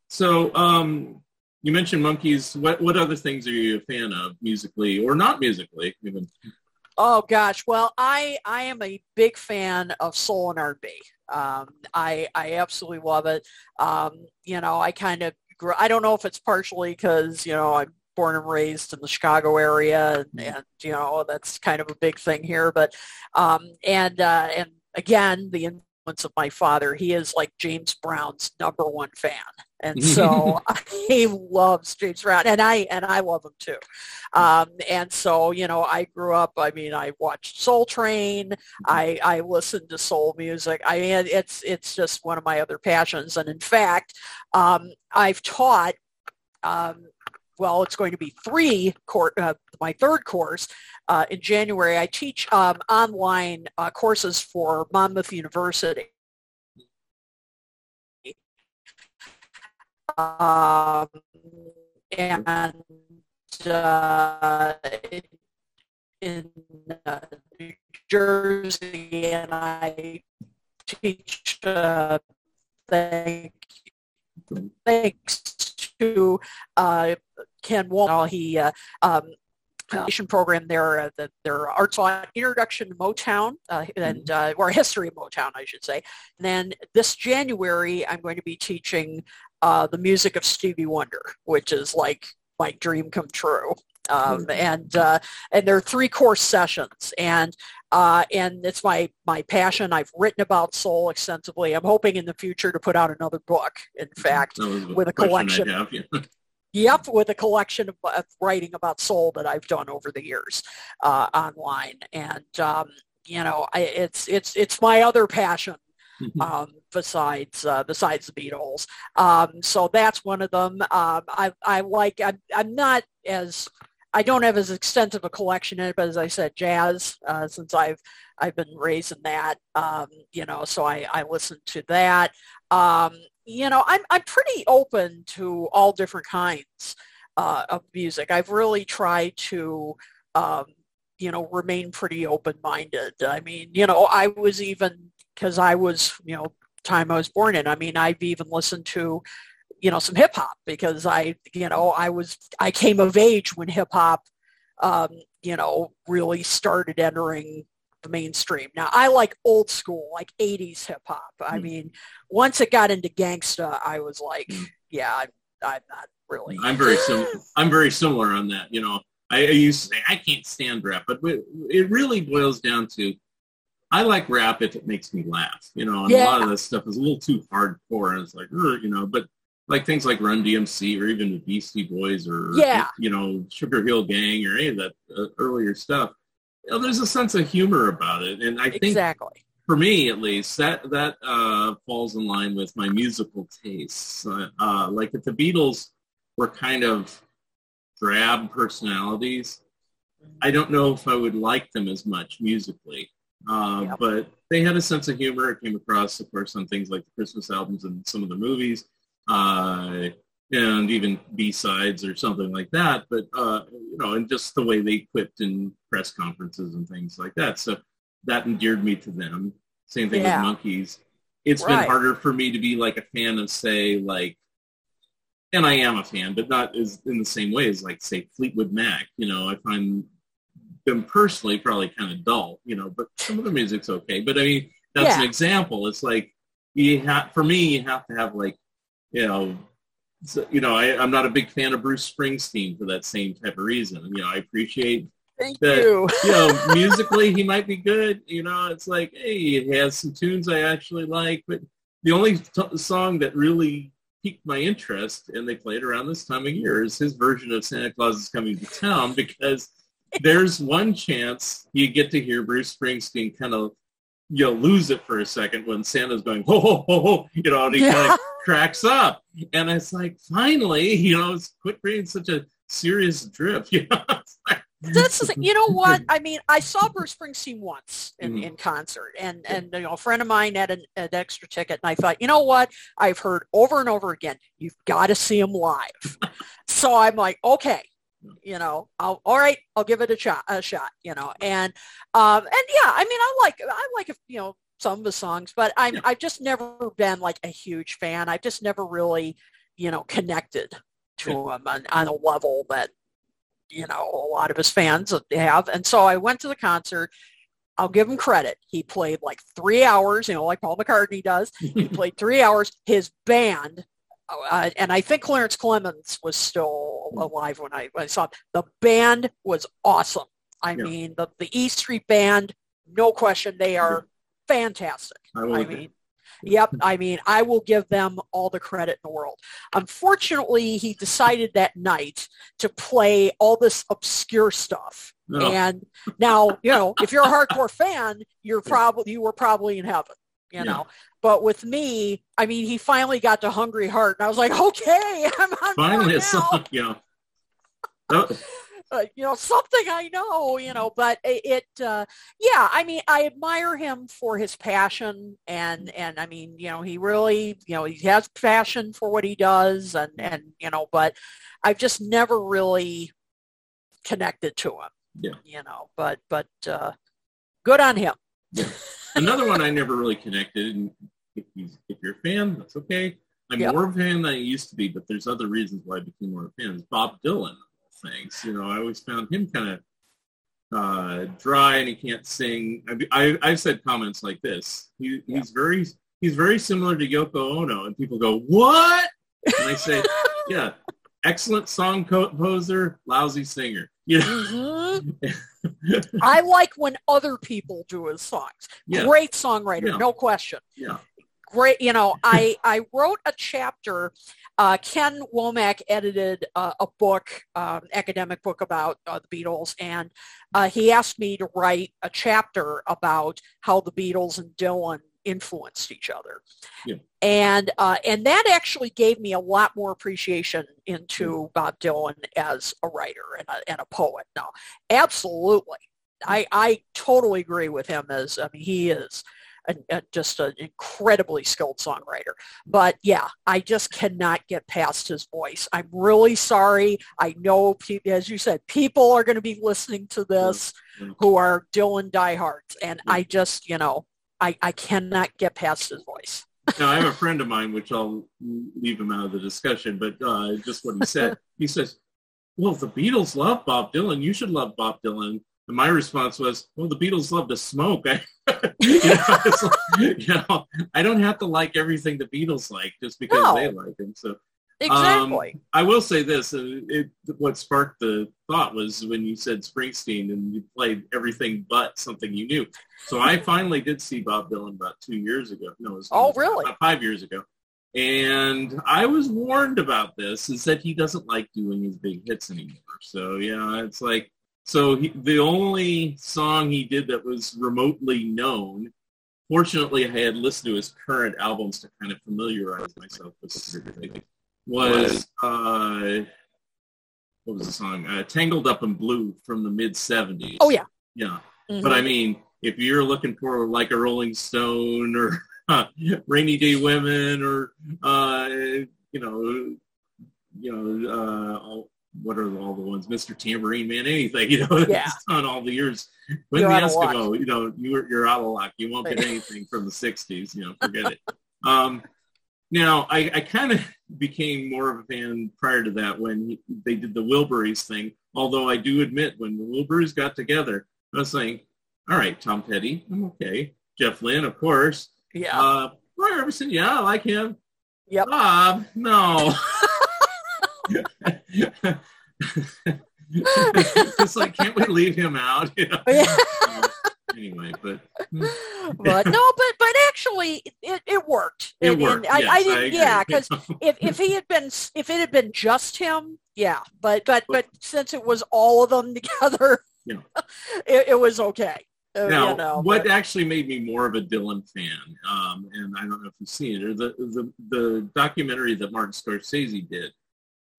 So um, you mentioned monkeys. What what other things are you a fan of musically or not musically? Even? Oh, gosh. Well, I, I am a big fan of soul and R and B. Um, I, I absolutely love it. Um, you know, I kind of grew, I don't know if it's partially because, you know, I'm born and raised in the Chicago area and, and you know, that's kind of a big thing here. But, um, and, uh, and again, the influence of my father, he is like James Brown's number one fan. And so he loves James Brown, and I and I love him too. Um, and so, you know, I grew up, I mean, I watched Soul Train. I, I listened to soul music. I mean, it's, it's just one of my other passions. And in fact, um, I've taught, um, well, it's going to be three, cor- uh, my third course uh, in January. I teach um, online uh, courses for Monmouth University. Um, and uh, in uh, New Jersey, and I teach uh, thank, thanks to uh, Ken Wall. He uh, um, program there, uh, the, their arts on introduction to Motown, uh, and uh, or history of Motown, I should say. And then this January, I'm going to be teaching uh, the music of Stevie Wonder, which is like my dream come true. Um, and uh, and there are three course sessions, and uh, and it's my my passion. I've written about soul extensively. I'm hoping in the future to put out another book. In fact, with a collection. Yep, with a collection of, of writing about soul that I've done over the years uh, online, and um, you know, I, it's it's it's my other passion um, besides uh, besides the Beatles. Um, so that's one of them. Um, I I like I'm I'm not as I don't have as extensive a collection in it, but as I said, jazz, uh, since I've I've been raised in that, um, you know, so I I listen to that. Um, You know, I'm I'm pretty open to all different kinds uh, of music. I've really tried to, um, you know, remain pretty open-minded. I mean, you know, I was even, because I was, you know, time I was born in, I mean, I've even listened to, you know, some hip-hop because I, you know, I was, I came of age when hip-hop, um, you know, really started entering the mainstream. Now, I like old school, like eighties hip hop. I mm. mean, once it got into gangsta, I was like, mm. yeah, I'm, I'm not really. I'm very similar. I'm very similar on that. You know, I, I used to say I can't stand rap, but it really boils down to I like rap if it makes me laugh. You know, and yeah. a lot of this stuff is a little too hardcore, and it's like, you know, but like things like Run D M C or even the Beastie Boys or yeah. you know, Sugar Hill Gang or any of that uh, earlier stuff. You know, there's a sense of humor about it, and I think exactly. for me at least that that uh, falls in line with my musical tastes. Uh, uh, like if the Beatles were kind of drab personalities, I don't know if I would like them as much musically. Uh, yep. But they had a sense of humor. It came across, of course, on things like the Christmas albums and some of the movies, uh, and even B-sides or something like that. But uh, you know, and just the way they quipped and press conferences and things like that. So that endeared me to them. Same thing yeah. with Monkeys. It's right. been harder for me to be like a fan of, say, like, and I am a fan, but not as in the same way as like, say, Fleetwood Mac. You know, I find them personally probably kind of dull, you know, but some of the music's okay. But I mean, that's yeah. an example. It's like, you have, for me, you have to have like, you know, so, you know, I, I'm not a big fan of Bruce Springsteen for that same type of reason. You know, I appreciate Thank that, you. you know, musically he might be good. You know, it's like, hey, it has some tunes I actually like. But the only t- song that really piqued my interest, and they played around this time of year, is his version of Santa Claus is Coming to Town, because there's one chance you get to hear Bruce Springsteen kind of, you know, lose it for a second when Santa's going, ho, ho, ho, ho, you know, and he yeah. kind of cracks up, and it's like, finally, you know, quit being such a serious drip, you know. This is, you know what I mean, I saw Bruce Springsteen once in, mm-hmm. in concert, and and you know, a friend of mine had an, an extra ticket, and I thought, you know what, I've heard over and over again, you've got to see him live. So I'm like, okay, you know, I'll, all right, I'll give it a shot, a shot, you know. And um and yeah, I mean, I like I like if, you know, some of the songs, but I'm, yeah. I've just never been like a huge fan. I've just never really, you know, connected to yeah. them on, on a level that you know, a lot of his fans have. And so I went to the concert. I'll give him credit. He played like three hours, you know, like Paul McCartney does. He played three hours. His band, uh, and I think Clarence Clemens was still alive when I, when I saw him. The band was awesome. I yeah. mean, the, the E Street Band, no question, they are fantastic. I, I mean, it. Yep. I mean, I will give them all the credit in the world. Unfortunately, he decided that night to play all this obscure stuff. Oh. And now, you know, if you're a hardcore fan, you're probably, you were probably in heaven, you yeah. know, but with me, I mean, he finally got to Hungry Heart and I was like, okay, I'm on finally a song, yeah. Oh. Uh, you know, something I know, you know, but it, uh, yeah, I mean, I admire him for his passion and, and I mean, you know, he really, you know, he has passion for what he does and, and, you know, but I've just never really connected to him, yeah. you know, but, but, uh, good on him. Yeah. Another one I never really connected. And if, he's, if you're a fan, that's okay. I'm yeah. more of a fan than I used to be, but there's other reasons why I became more of a fan. It's Bob Dylan. Things, you know, I always found him kind of uh, dry, and he can't sing. I, I, I've said comments like this: he, yeah. he's very, he's very similar to Yoko Ono, and people go, "What?" And I say, "Yeah, excellent song composer, lousy singer." You know, mm-hmm. I like when other people do his songs. Yeah. Great songwriter, yeah. no question. Yeah. Great, you know, I, I wrote a chapter, uh, Ken Womack edited uh, a book, uh, academic book about uh, the Beatles, and uh, he asked me to write a chapter about how the Beatles and Dylan influenced each other. Yeah. And uh, and that actually gave me a lot more appreciation into yeah. Bob Dylan as a writer and a, and a poet. Now, absolutely. I, I totally agree with him as, I mean, he is... A, a, just an incredibly skilled songwriter. But yeah, I just cannot get past his voice. I'm really sorry. I know, pe- as you said, people are going to be listening to this mm-hmm. who are Dylan diehards. And mm-hmm. I just, you know, I, I cannot get past his voice. Now, I have a friend of mine, which I'll leave him out of the discussion, but uh, just what he said. He says, well, if the Beatles love Bob Dylan, you should love Bob Dylan. And my response was, well, the Beatles love to smoke. I, you know, it's like, you know, I don't have to like everything the Beatles like just because no. they like them. So, exactly. Um, I will say this. It, it, what sparked the thought was when you said Springsteen and you played everything but something you knew. So I finally did see Bob Dylan about two years ago. No, it was oh, really? about five years ago. And I was warned about this, is that he doesn't like doing his big hits anymore. So, yeah, it's like. So he, the only song he did that was remotely known, fortunately I had listened to his current albums to kind of familiarize myself with, was, uh, what was the song? Uh, Tangled Up in Blue from the mid-seventies. Oh, yeah. Yeah. Mm-hmm. But I mean, if you're looking for like a Rolling Stone or uh, Rainy Day Women or, uh, you know, you know, uh, what are all the ones, Mister Tambourine Man, anything, you know, yeah. it's done all the years. When the Eskimo, you know, you're, you're out of luck. You won't get anything from the sixties, you know, forget it. Um, now, I, I kind of became more of a fan prior to that when he, they did the Wilburys thing, although I do admit when the Wilburys got together, I was saying, all right, Tom Petty, I'm okay. Jeff Lynne, of course. Yeah. Uh, Roy Orbison, yeah, I like him. Yep. Bob, no. It's like, can't we leave him out? You know? Yeah. Uh, anyway, but but no, but but actually, it, it worked. It and, worked. And yes, I, I didn't. I yeah, because if, if he had been, if it had been just him, yeah. But but but, but since it was all of them together, yeah. it, it was okay. Now, you know, what but, actually made me more of a Dylan fan, um, and I don't know if you've seen it, or the the the documentary that Martin Scorsese did.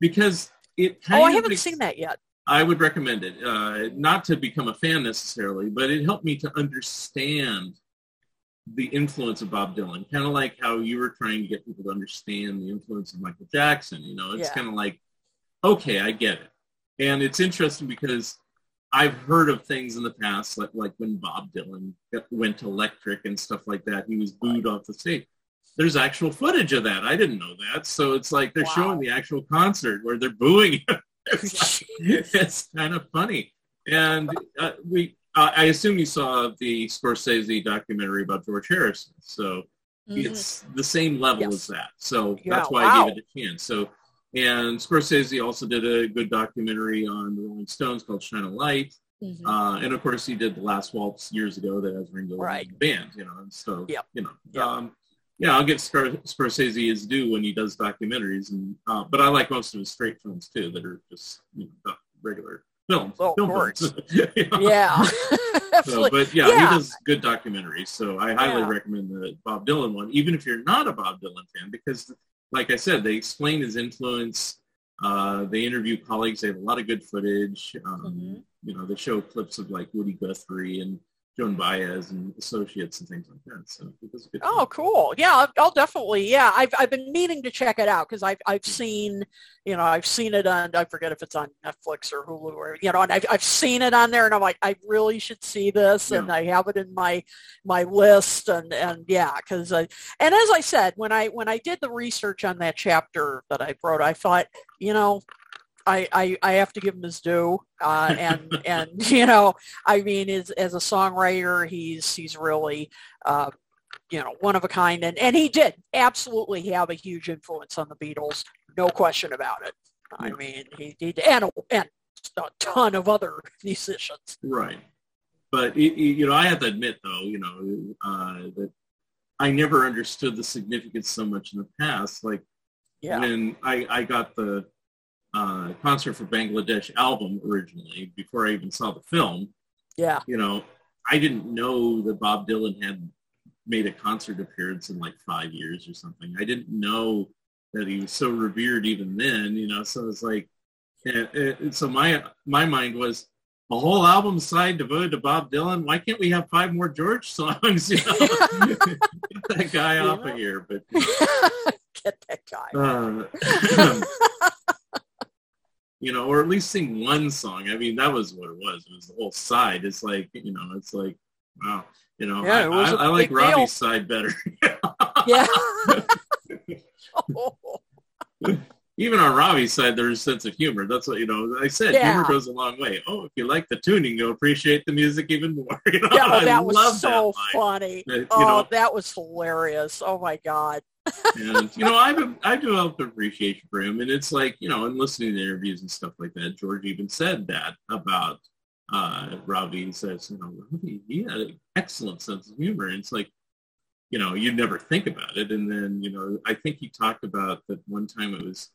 Because it kind oh, I haven't makes, seen that yet. I would recommend it, uh, not to become a fan necessarily, but it helped me to understand the influence of Bob Dylan, kind of like how you were trying to get people to understand the influence of Michael Jackson. You know, it's yeah. kind of like, okay, I get it. And it's interesting because I've heard of things in the past, like, like when Bob Dylan went electric and stuff like that, he was booed right. off the stage. There's actual footage of that. I didn't know that. So it's like they're wow. showing the actual concert where they're booing him. It's, like, it's kind of funny. And uh, we, uh, I assume you saw the Scorsese documentary about George Harrison. So mm-hmm. it's the same level yes. as that. So yeah, that's why wow. I gave it a chance. So, and Scorsese also did a good documentary on the Rolling Stones called Shine a Light. Mm-hmm. Uh, and of course he did The Last Waltz years ago that has Ringo right. in the band, you know, and so, yep. you know, yep. um, yeah, I'll get Scorsese his due when he does documentaries, and uh, but I like most of his straight films too that are just, you know, regular films. Well, film of films. you know? Yeah. so, but yeah, yeah, he does good documentaries, so I highly yeah. recommend the Bob Dylan one, even if you're not a Bob Dylan fan, because like I said, they explain his influence. Uh, they interview colleagues. They have a lot of good footage. Um, mm-hmm. You know, they show clips of like Woody Guthrie and Joan Baez and associates and things like that. So it was a good. Oh, time. Cool. Yeah, I'll, I'll definitely. Yeah, I've I've been meaning to check it out because I've I've seen, you know, I've seen it on. I forget if it's on Netflix or Hulu or you know. And I've I've seen it on there, and I'm like, I really should see this, yeah. and I have it in my my list, and and yeah, because and as I said, when I when I did the research on that chapter that I wrote, I thought, you know. I, I, I have to give him his due, uh, and and you know, I mean, as as a songwriter, he's he's really, uh, you know, one of a kind, and, and he did absolutely have a huge influence on the Beatles, no question about it. I yeah. mean, he did, and and a ton of other musicians. Right, but you know, I have to admit though, you know, uh, that I never understood the significance so much in the past. Like yeah. when I I got the Uh, Concert for Bangladesh album originally before I even saw the film. Yeah. You know, I didn't know that Bob Dylan had made a concert appearance in like five years or something. I didn't know that he was so revered even then, you know, so it's like, and, and so my my mind was, a whole album side devoted to Bob Dylan? Why can't we have five more George songs? You know? Get that guy yeah. off of here. But get that guy. Uh, you know, or at least sing one song. I mean, that was what it was. It was the whole side. It's like, you know, it's like, wow, you know, yeah, I, I, I like Robbie's deal. Side better. yeah. oh. Even on Robbie's side, there's a sense of humor. That's what, you know, I said, yeah. humor goes a long way. Oh, if you like the tuning, you'll appreciate the music even more. You know? Yeah, well, that was so that funny. But, oh, you know, that was hilarious. Oh, my God. and, you know, I've, I've developed an appreciation for him. And it's like, you know, in listening to interviews and stuff like that, George even said that about uh, Robbie. He says, you know, Robbie, he had an excellent sense of humor. And it's like, you know, you never think about it. And then, you know, I think he talked about that one time it was,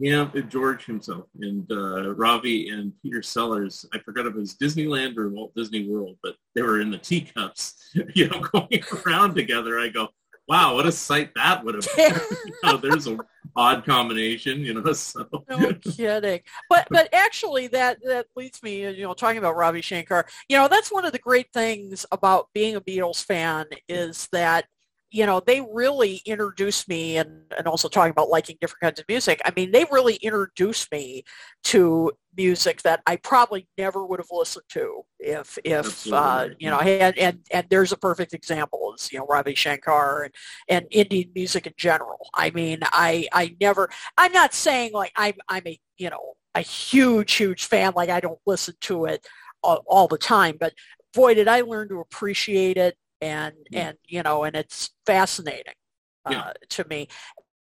yeah, George himself and uh, Robbie and Peter Sellers. I forgot if it was Disneyland or Walt Disney World, but they were in the teacups, you know, going around together. I go, wow, what a sight that would have been. You know, there's an odd combination, you know. So. No kidding. But but actually, that, that leads me, you know, talking about Ravi Shankar, you know, that's one of the great things about being a Beatles fan is that, you know, they really introduced me, and, and also talking about liking different kinds of music, I mean, they really introduced me to music that I probably never would have listened to if, if uh, you know, and, and, and there's a perfect example is, you know, Ravi Shankar and, and Indian music in general. I mean, I, I never, I'm not saying like I'm, I'm a, you know, a huge, huge fan, like I don't listen to it all, all the time, but boy, did I learn to appreciate it. And, and, you know, and it's fascinating uh, yeah. to me.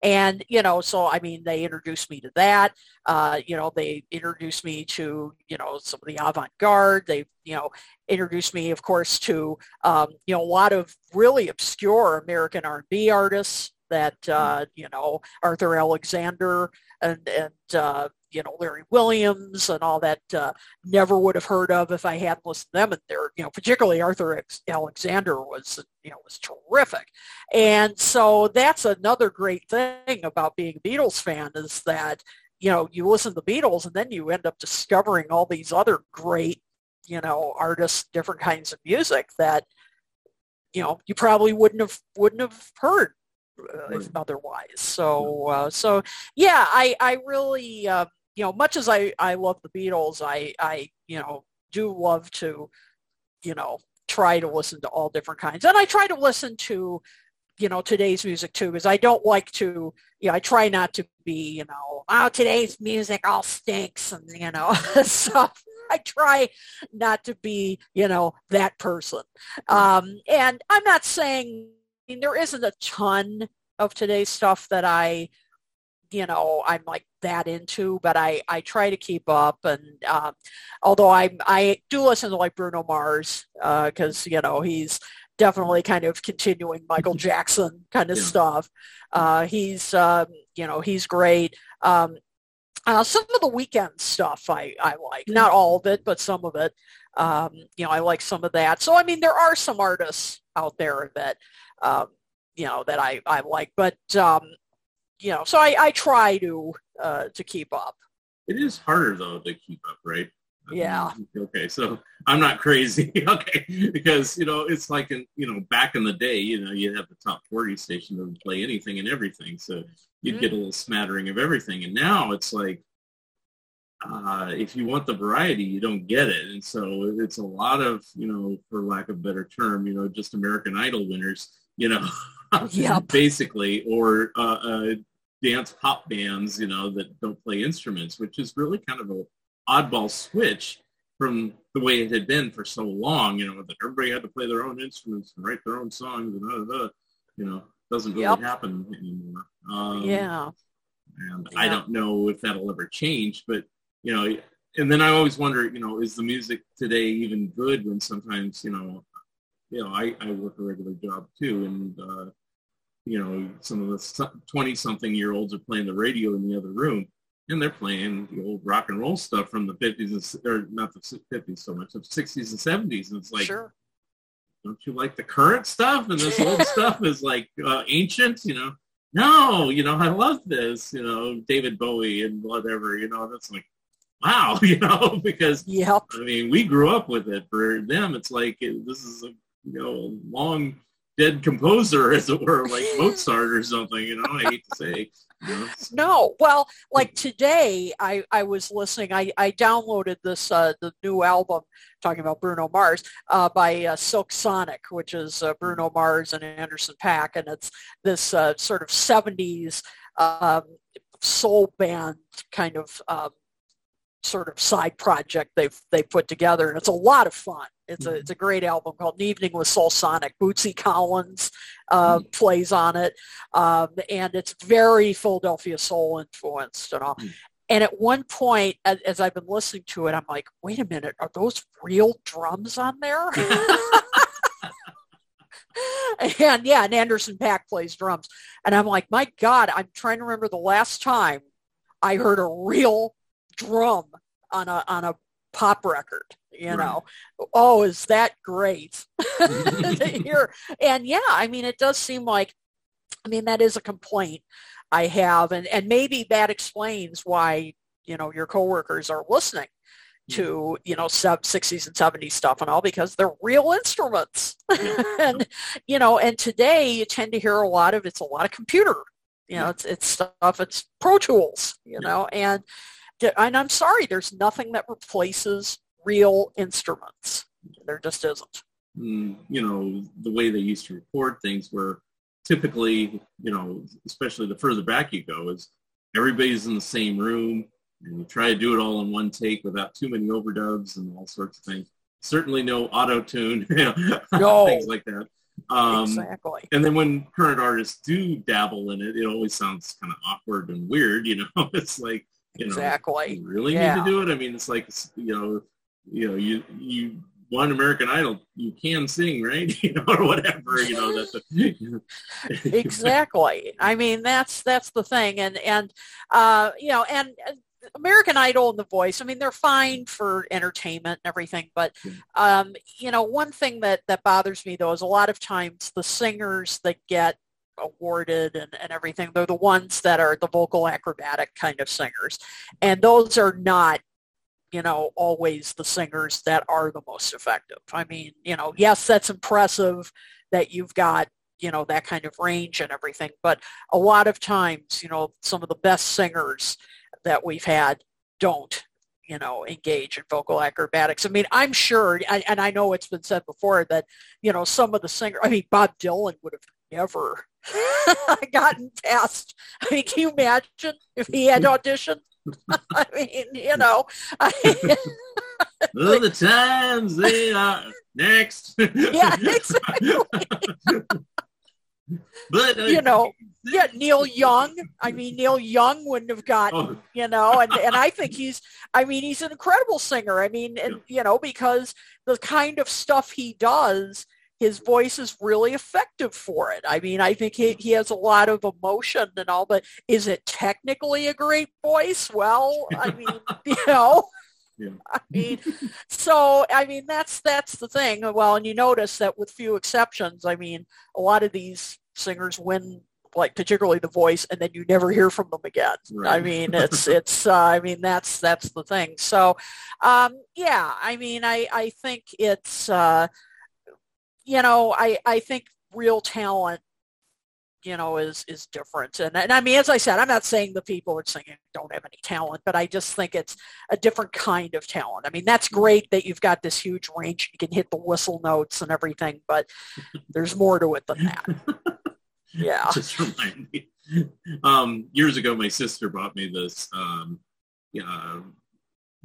And, you know, so, I mean, they introduced me to that. Uh, you know, they introduced me to, you know, some of the avant-garde. They, you know, introduced me, of course, to, um, you know, a lot of really obscure American R and B artists that, uh, you know, Arthur Alexander and, and uh, you know, Larry Williams and all that uh, never would have heard of if I hadn't listened to them. And they're, you know, particularly Arthur Alexander was, you know, was terrific. And so that's another great thing about being a Beatles fan is that, you know, you listen to the Beatles and then you end up discovering all these other great, you know, artists, different kinds of music that, you know, you probably wouldn't have, wouldn't have heard. Uh, if otherwise. So, uh, so yeah, I, I really, uh, you know, much as I, I love the Beatles, I, I, you know, do love to, you know, try to listen to all different kinds. And I try to listen to you know, today's music too, because I don't like to, you know, I try not to be, you know, oh, today's music all stinks, and, you know, so I try not to be, you know, that person. Um, and I'm not saying, I mean, there isn't a ton of today's stuff that I, you know, I'm like that into, but I, I try to keep up. And um, although I I do listen to like Bruno Mars, because, uh, you know, he's definitely kind of continuing Michael Jackson kind of yeah. stuff. Uh, he's, um, you know, he's great. Um, uh, some of the Weeknd stuff I, I like, not all of it, but some of it. Um, you know, I like some of that. So, I mean, there are some artists out there that, um, you know, that I, I like, but, um, you know, so I, I try to, uh, to keep up. It is harder though to keep up, right? Yeah. Okay, so I'm not crazy. Okay, because, you know, it's like, in, you know, back in the day, you know, you'd have the top forty station that would play anything and everything. So you'd mm-hmm. get a little smattering of everything. And now it's like, uh, if you want the variety, you don't get it. And so it's a lot of, you know, for lack of a better term, you know, just American Idol winners, you know, yep. basically, or uh, uh, dance pop bands, you know, that don't play instruments, which is really kind of a oddball switch from the way it had been for so long, you know, that everybody had to play their own instruments and write their own songs and blah, blah, blah. You know, doesn't really yep. happen anymore. Um, yeah. And yeah. I don't know if that'll ever change, but, you know, and then I always wonder, you know, is the music today even good when sometimes, you know, you know, I, I work a regular job too, and, uh, you know, some of the twenty-something-year-olds are playing the radio in the other room. And they're playing the old rock and roll stuff from the fifties, and, or not the fifties so much, the sixties and seventies. And it's like, sure. Don't you like the current stuff? And this old stuff is like uh, ancient, you know? No, you know, I love this, you know, David Bowie and whatever, you know, that's like, wow, you know, because, yep. I mean, we grew up with it. For them, it's like, it, this is a, you know, long dead composer, as it were, like Mozart or something, you know, I hate to say. No, well, like today, I, I was listening. I, I downloaded this uh, the new album, talking about Bruno Mars, uh, by uh, Silk Sonic, which is uh, Bruno Mars and Anderson .Paak, and it's this uh, sort of seventies um, soul band kind of um, sort of side project they've they put together, and it's a lot of fun. It's a it's a great album called An Evening with Soul Sonic. Bootsy Collins uh, mm. plays on it, um, and it's very Philadelphia soul influenced and all. Mm. And at one point, as, as I've been listening to it, I'm like, wait a minute, are those real drums on there? and yeah, and Anderson .Paak plays drums. And I'm like, my God, I'm trying to remember the last time I heard a real drum on a on a pop record. You know, right. Oh, is that great to hear? And yeah, I mean, it does seem like, I mean, that is a complaint I have. And, and maybe that explains why, you know, your coworkers are listening to, you know, sub sixties and seventies stuff and all, because they're real instruments. And, you know, and today you tend to hear a lot of, it's a lot of computer, you know, it's, it's stuff, it's Pro Tools, you know, and, and I'm sorry, there's nothing that replaces real instruments. There just isn't. Mm, you know, the way they used to record things were typically, you know, especially the further back you go, is everybody's in the same room and you try to do it all in one take without too many overdubs and all sorts of things. Certainly no auto-tune, you know, no. things like that. Um, exactly. And then when current artists do dabble in it, it always sounds kind of awkward and weird, you know. It's like, you exactly. know, you really yeah. need to do it? I mean, it's like, you know, you know, you, you won American Idol, you can sing, right? You know, or whatever, you know. That's a, you know. Exactly. I mean, that's, that's the thing. And, and, uh, you know, and American Idol and The Voice, I mean, they're fine for entertainment and everything, but, um, you know, one thing that, that bothers me though, is a lot of times the singers that get awarded and, and everything, they're the ones that are the vocal acrobatic kind of singers. And those are not, you know, always the singers that are the most effective. I mean, you know, yes, that's impressive that you've got, you know, that kind of range and everything, but a lot of times, you know, some of the best singers that we've had don't, you know, engage in vocal acrobatics. I mean, I'm sure, and I know it's been said before that, you know, some of the singers, I mean, Bob Dylan would have ever gotten past. I mean, can you imagine if he had auditioned? I mean, you know. I mean, well, the times they are next. Yeah, exactly. But uh, you know, yeah, Neil Young. I mean, Neil Young wouldn't have gotten, oh. you know, and, and I think he's, I mean, he's an incredible singer. I mean, and yeah. you know, because the kind of stuff he does, his voice is really effective for it. I mean, I think he, he has a lot of emotion and all, but is it technically a great voice? Well, I mean, you know. Yeah. I mean, so, I mean, that's, that's the thing. Well, and you notice that with few exceptions, I mean, a lot of these singers win, like particularly the voice, and then you never hear from them again. Right. I mean, it's, it's, uh, I mean, that's, that's the thing. So, um, yeah, I mean, I, I think it's, uh, you know, I, I think real talent, you know, is, is different. And, and I mean, as I said, I'm not saying the people are singing don't have any talent, but I just think it's a different kind of talent. I mean, that's great that you've got this huge range. You can hit the whistle notes and everything, but there's more to it than that. Yeah. Just remind me. Um, years ago, my sister bought me this. Um, yeah,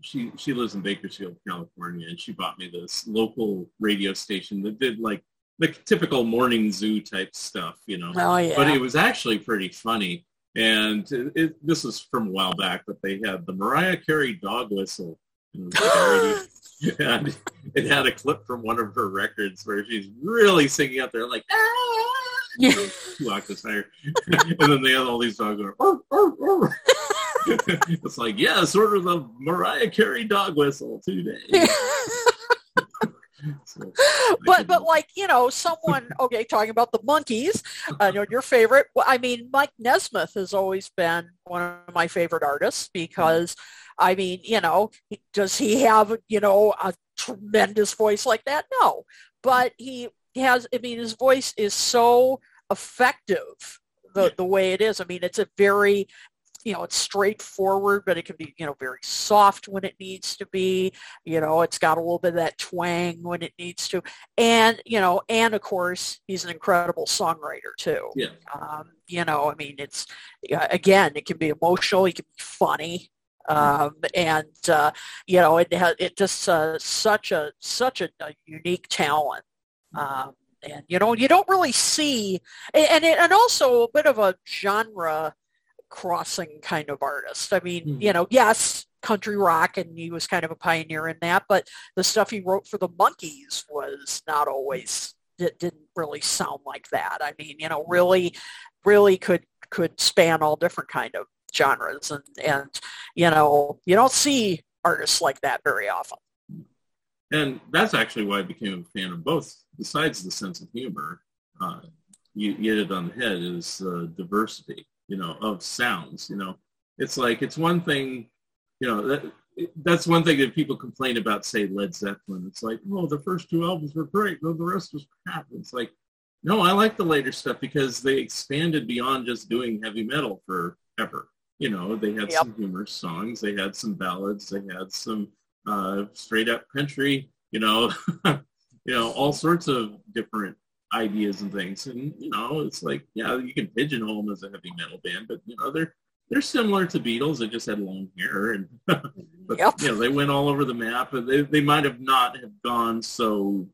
she, she lives in Bakersfield, California, and she bought me this local radio station that did like the typical morning zoo type stuff, you know. Oh, yeah. But it was actually pretty funny. And it, it, this was from a while back, but they had the Mariah Carey dog whistle. And it had a clip from one of her records where she's really singing out there like, ah! Yeah. And then they had all these dogs going, arr, arr, arr. It's like, yes, order the Mariah Carey dog whistle today. So, but but like, you know, someone, okay, talking about the monkeys, I uh, know your favorite. Well, I mean, Mike Nesmith has always been one of my favorite artists because, I mean, you know, does he have, you know, a tremendous voice like that? No. But he has, I mean, his voice is so effective the, yeah. the way it is. I mean, it's a very... You know, it's straightforward, but it can be, you know, very soft when it needs to be. You know, it's got a little bit of that twang when it needs to. And, you know, and of course, he's an incredible songwriter too. Yeah. Um, you know, I mean, it's, again, it can be emotional. It can be funny. Um, and, uh, you know, it has, it just uh, such a, such a, a unique talent. Um, and, you know, you don't really see, and, it, and also a bit of a genre crossing kind of artist. I mean, mm. you know, yes, country rock, and he was kind of a pioneer in that, but the stuff he wrote for the Monkees was not always, it didn't really sound like that. I mean, you know, really, really could, could span all different kind of genres. And, and, you know, you don't see artists like that very often. And that's actually why I became a fan of both, besides the sense of humor. Uh, you hit it on the head, is uh, diversity. You know, of sounds, you know, it's like, it's one thing, you know, that, that's one thing that people complain about, say, Led Zeppelin. It's like, well, the first two albums were great, though the rest was crap. It's like, no, I like the later stuff because they expanded beyond just doing heavy metal forever. You know, they had yep. some humorous songs, they had some ballads, they had some uh, straight up country, you know, you know, all sorts of different ideas and things. And you know, it's like, yeah, you can pigeonhole them as a heavy metal band, but you know, they're they're similar to Beatles. They just had long hair and but, yep. you know, they went all over the map, and they, they might have not have gone so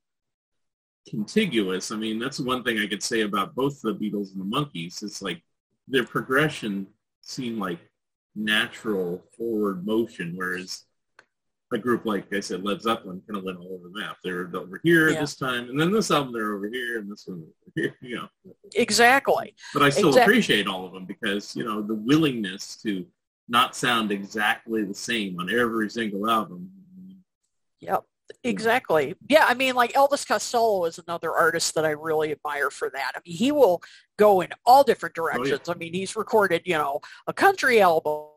contiguous. I mean, that's one thing I could say about both the Beatles and the Monkees. It's like their progression seemed like natural forward motion, whereas a group like I said, Led Zeppelin, kind of went all over the map. They were over here yeah. this time, and then this album they're over here, and this one over here. You know, exactly. But I still exactly. appreciate all of them because you know the willingness to not sound exactly the same on every single album. Yep, exactly. Yeah, I mean, like Elvis Costello is another artist that I really admire for that. I mean, he will go in all different directions. Oh, yeah. I mean, he's recorded, you know, a country album,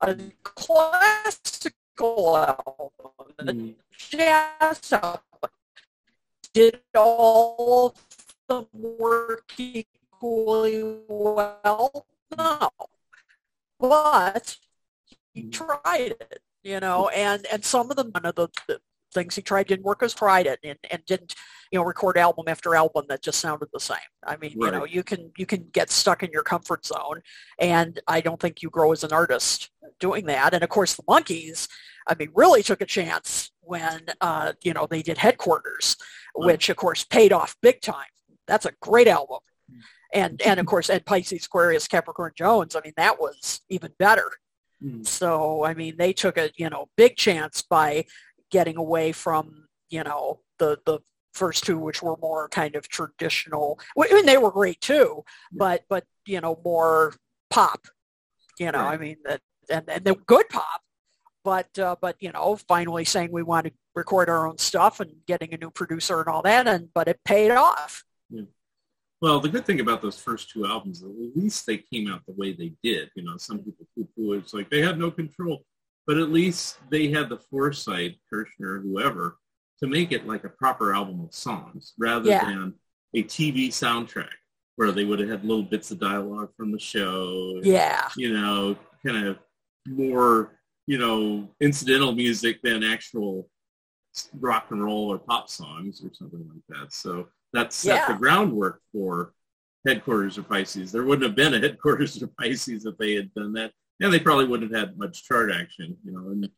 a classic. Album, the jazz album, did all of them work equally well? No, but he tried it, you know, and, and some of them, none of the things he tried didn't work as tried it and, and didn't, you know, record album after album that just sounded the same. I mean, right. you know, you can, you can get stuck in your comfort zone, and I don't think you grow as an artist doing that. And of course the Monkees, I mean, really took a chance when, uh, you know, they did Headquarters, right. which of course paid off big time. That's a great album. And, and of course, Ed Pisces, Aquarius, Capricorn, Jones. I mean, that was even better. Mm. So, I mean, they took a, you know, big chance by getting away from, you know, the, the first two, which were more kind of traditional. I mean, they were great too, but, but, you know, more pop, you know, right. I mean, that, and, and the good pop, but, uh, but, you know, finally saying we want to record our own stuff and getting a new producer and all that. And, but it paid off. Mm. Well, the good thing about those first two albums, at least they came out the way they did. You know, some people poo-poo it. It's like they had no control. But at least they had the foresight, Kirshner, whoever, to make it like a proper album of songs rather yeah. than a T V soundtrack where they would have had little bits of dialogue from the show. Yeah. You know, kind of more, you know, incidental music than actual rock and roll or pop songs or something like that. So that set yeah. the groundwork for Headquarters of Pisces. There wouldn't have been a Headquarters of Pisces if they had done that. And they probably wouldn't have had much chart action, you know, and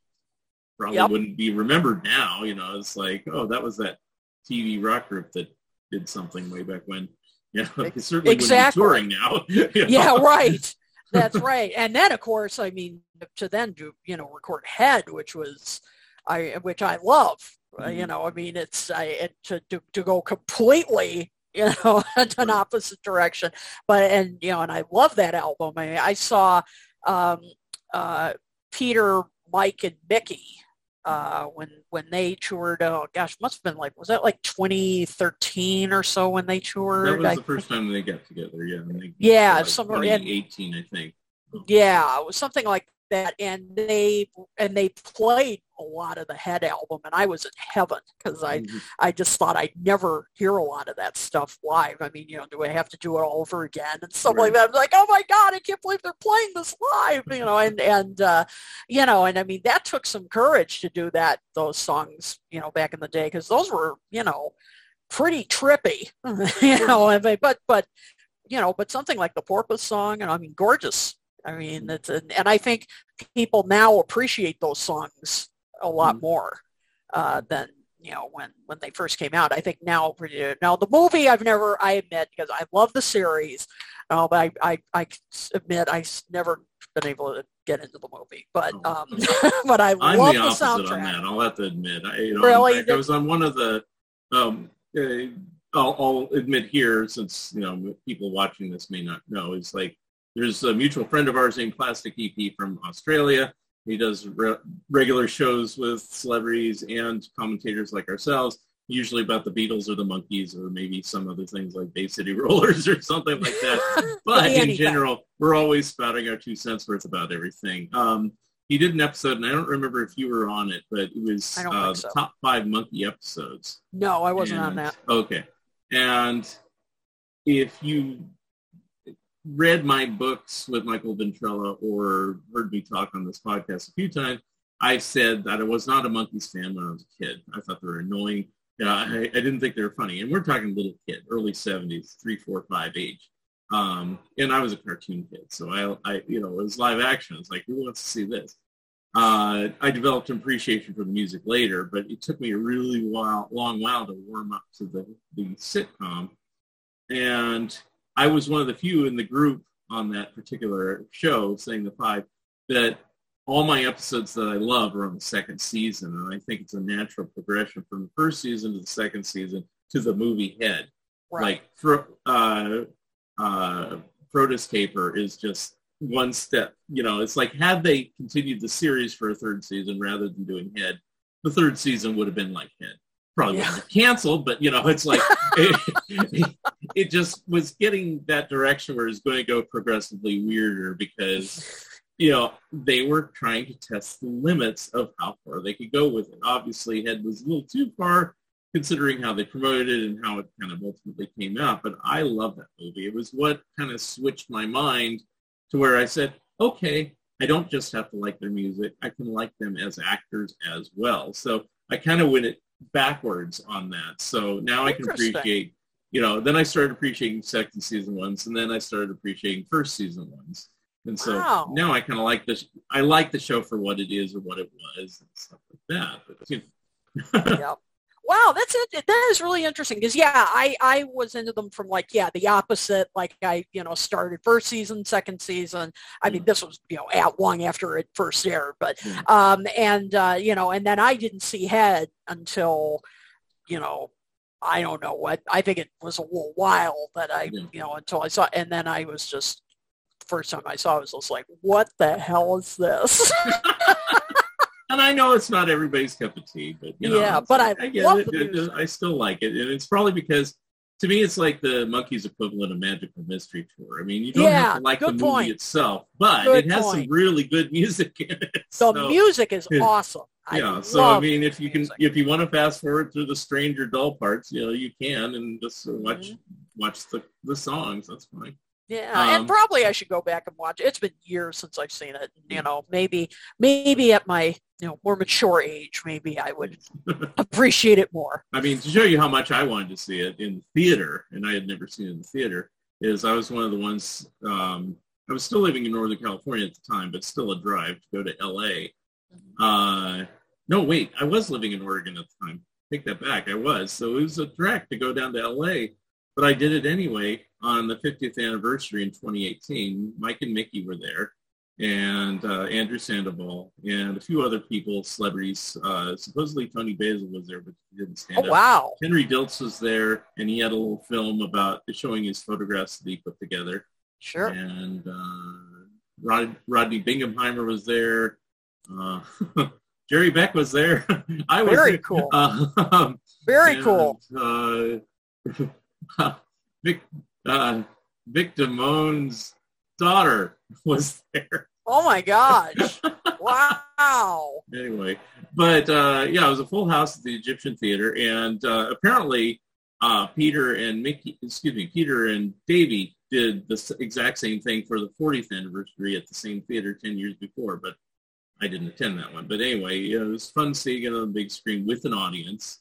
probably yep. wouldn't be remembered now. You know, it's like, oh, that was that T V rock group that did something way back when. Yeah, you know, they certainly exactly. wouldn't be touring now. You know? Yeah, right. That's right. And then, of course, I mean, to then do, you know, record Head, which was, I which I love. Mm-hmm. You know, I mean, it's I, it, to, to to go completely, you know, an opposite direction. But, and, you know, and I love that album. I mean, I saw um, uh, Peter, Mike, and Mickey uh, when when they toured. Oh, gosh, must have been like, was that like twenty thirteen or so when they toured? That was I the first think. time they got together, yeah. They, yeah, like somewhere in twenty eighteen, I think. Yeah, it was something like that, and they and they played a lot of the Head album, and I was in heaven because I mm-hmm. I just thought I'd never hear a lot of that stuff live. I mean, you know, do I have to do it all over again and stuff right. like that? I'm like, oh my God, I can't believe they're playing this live, you know, and and uh, you know, and I mean that took some courage to do that those songs, you know, back in the day, because those were, you know, pretty trippy, you know, I mean, but but you know, but something like the Porpoise song, and I mean, gorgeous. I mean, that's a, and I think people now appreciate those songs a lot more uh, than, you know, when, when they first came out. I think now, now the movie I've never, I admit, because I love the series, uh, but I, I, I admit I've never been able to get into the movie, but um, but I I'm love the, the soundtrack. I'm the opposite on that, I'll have to admit. I, you know, really? I was on one of the, um, uh, I'll, I'll admit here, since, you know, people watching this may not know, is like, there's a mutual friend of ours named Plastic E P from Australia. He does re- regular shows with celebrities and commentators like ourselves, usually about the Beatles or the Monkees or maybe some other things like Bay City Rollers or something like that. But in general, we're always spouting our two cents worth about everything. Um, he did an episode, and I don't remember if you were on it, but it was uh, so. the top five Monkey episodes. No, I wasn't and, on that. Okay. And if you read my books with Michael Ventrella or heard me talk on this podcast a few times, I said that I was not a Monkees fan when I was a kid. I thought they were annoying. Uh, I, I didn't think they were funny. And we're talking little kid, early seventies, three, four, five age. Um, and I was a cartoon kid. So I, I, you know, it was live action. It's like, who wants to see this? Uh, I developed an appreciation for the music later, but it took me a really while, long while to warm up to the, the sitcom. And I was one of the few in the group on that particular show, saying the five, that all my episodes that I love are on the second season. And I think it's a natural progression from the first season to the second season to the movie Head. Right. Like uh, uh, Protus Caper is just one step. You know, it's like had they continued the series for a third season rather than doing Head, the third season would have been like Head. Probably yeah. canceled, but you know, it's like it, it, it just was getting that direction where it's going to go progressively weirder because, you know, they were trying to test the limits of how far they could go with it. Obviously, Head was a little too far considering how they promoted it and how it kind of ultimately came out. But I love that movie. It was what kind of switched my mind to where I said, okay, I don't just have to like their music. I can like them as actors as well. So I kind of went it backwards on that. So now I can appreciate, you know, then I started appreciating second season ones, and then I started appreciating first season ones. And so wow. now I kind of like this. I like the show for what it is and what it was and stuff like that. But, you know. Yep. Wow, that's it. That is really interesting because, yeah, I, I was into them from, like, yeah, the opposite. Like, I, you know, started first season, second season. I mean, this was, you know, out long after it first aired. But, um, and, uh, you know, and then I didn't see Head until, you know, I don't know what. I think it was a little while that I, yeah. you know, until I saw. And then I was just, first time I saw it was just like, what the hell is this? And I know it's not everybody's cup of tea, but you know, yeah, but I, I love it. It, it, I still like it, and it's probably because to me it's like the Monkeys' equivalent of Magical Mystery Tour. I mean, you don't yeah, have to like the movie point. itself, but good it has point. some really good music in it. So. The music is awesome. I yeah, so I mean, if you can, music. if you want to fast forward through the strange or dull parts, you know, you can, and just watch mm-hmm. watch the the songs. That's fine. Yeah, um, and probably I should go back and watch. It's been years since I've seen it. You know, maybe maybe at my you know more mature age, maybe I would appreciate it more. I mean, to show you how much I wanted to see it in the theater, and I had never seen it in the theater, is I was one of the ones, um, I was still living in Northern California at the time, but still a drive to go to L A. Uh, no, wait, I was living in Oregon at the time. Take that back, I was. So it was a trek to go down to L A, but I did it anyway. On the fiftieth anniversary in twenty eighteen, Mike and Mickey were there, and uh, Andrew Sandoval, and a few other people, celebrities. Uh, supposedly Tony Basil was there, but he didn't stand oh, up. Wow. Henry Diltz was there, and he had a little film about showing his photographs that he put together. Sure. And uh, Rod- Rodney Bingham-Heimer was there. Uh, Jerry Beck was there. I was Very there. cool. Uh, Very and, cool. Uh, Vic, uh, Vic Damone's daughter was there. Oh my gosh. Wow. Anyway, but uh, yeah, it was a full house at the Egyptian Theater, and uh, apparently uh, Peter and Mickey, excuse me, Peter and Davey did the exact same thing for the fortieth anniversary at the same theater ten years before, but I didn't attend that one. But anyway, you know, it was fun seeing it on the big screen with an audience.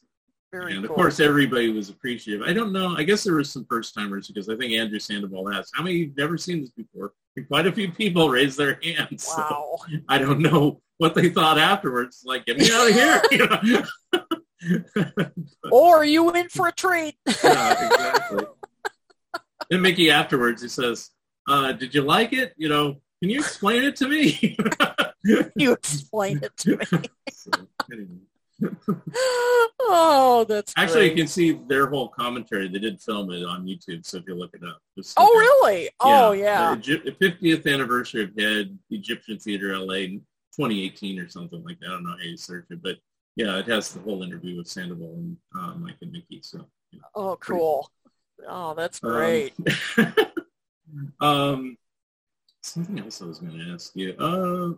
Very and, of cool. course, everybody was appreciative. I don't know. I guess there were some first-timers because I think Andrew Sandoval asked, how many have never seen this before? And quite a few people raised their hands. Wow. So I don't know what they thought afterwards. Like, get me out of here. You know? But, or are you in for a treat? Yeah, exactly. And Mickey afterwards, he says, uh, did you like it? You know, can you explain it to me? You explain it to me. So, anyway. Oh, that's actually great. You can see their whole commentary. They did film it on YouTube, so if you look it up. Oh, it. really? Yeah. Oh, yeah. The fiftieth anniversary of Head, Egyptian Theater, L A, twenty eighteen or something like that. I don't know how you search it, but yeah, it has the whole interview with Sandoval and uh, Mike and Mickey. So. Yeah. Oh, cool. Pretty. Oh, that's great. Um, um, something else I was going to ask you. Uh,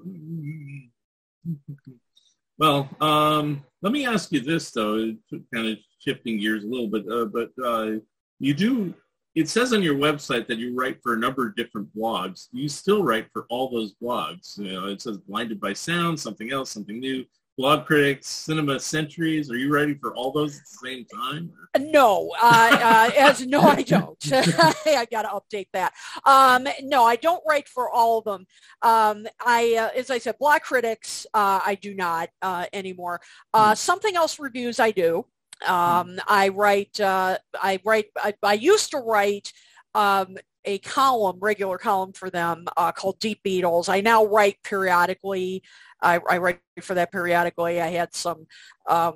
Well, um, let me ask you this, though, kind of shifting gears a little bit, uh, but uh, you do, it says on your website that you write for a number of different blogs. You still write for all those blogs. You know, it says Blinded by Sound, something else, something new, Blog Critics, Cinema Centuries. Are you writing for all those at the same time? No, uh, uh, as, no, I don't. I got to update that. Um, no, I don't write for all of them. Um, I, uh, as I said, Blog Critics, uh, I do not uh, anymore. Uh, something else reviews, I do. Um, I write. Uh, I write. I, I used to write. Um, a column, regular column for them uh, called Deep Beatles. I now write periodically. I, I write for that periodically. I had some um,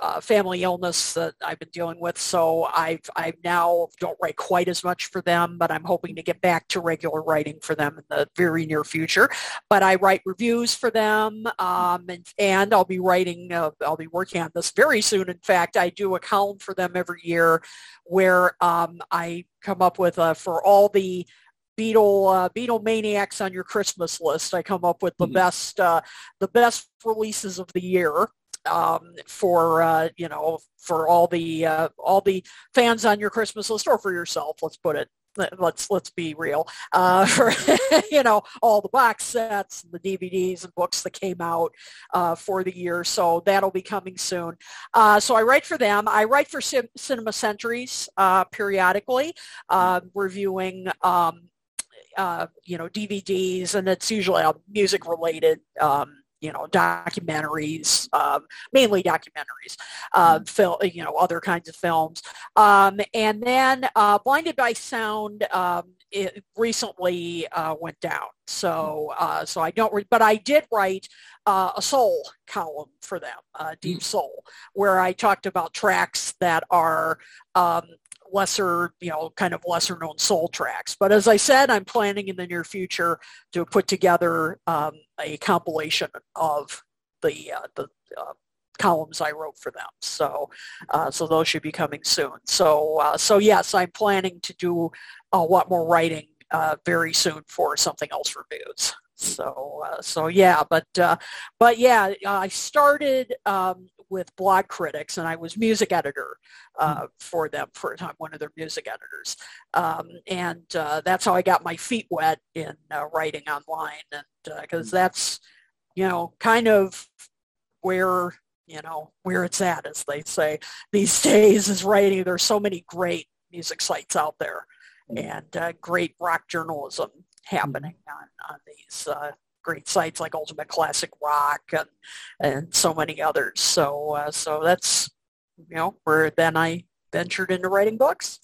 uh, family illness that I've been dealing with, so I I now don't write quite as much for them, but I'm hoping to get back to regular writing for them in the very near future. But I write reviews for them, um, and, and I'll be writing, uh, I'll be working on this very soon. In fact, I do a column for them every year where um, I come up with uh, for all the Beatle uh, Beatle maniacs on your Christmas list. I come up with the mm-hmm. best uh, the best releases of the year um, for uh, you know for all the uh, all the fans on your Christmas list or for yourself. Let's put it let's let's be real, uh, for, you know, all the box sets, and the D V Ds and books that came out uh, for the year. So that'll be coming soon. Uh, so I write for them. I write for C- Cinema Centuries uh, periodically, uh, reviewing, um, uh, you know, D V Ds, and it's usually uh, music related. Um, you know, documentaries, um, mainly documentaries, uh, fil- you know, other kinds of films. Um, and then uh, Blinded by Sound um, it recently uh, went down. So uh, so I don't, re- but I did write uh, a soul column for them, uh, Deep Soul, where I talked about tracks that are um, lesser, you know, kind of lesser known soul tracks. But as I said, I'm planning in the near future to put together um, a compilation of the uh, the uh, columns I wrote for them. So uh, so those should be coming soon. So uh, so yes, I'm planning to do a lot more writing uh, very soon for Something Else Reviews. So uh, so yeah, but uh, but yeah, I started um, with Blog Critics, and I was music editor uh, for them for a time, one of their music editors, um, and uh, that's how I got my feet wet in uh, writing online, and because uh, that's, you know, kind of where, you know, where it's at, as they say these days, is writing. There's so many great music sites out there, and uh, great rock journalism happening on, on these uh, great sites like Ultimate Classic Rock and, and so many others. So uh, so that's, you know, where then I ventured into writing books.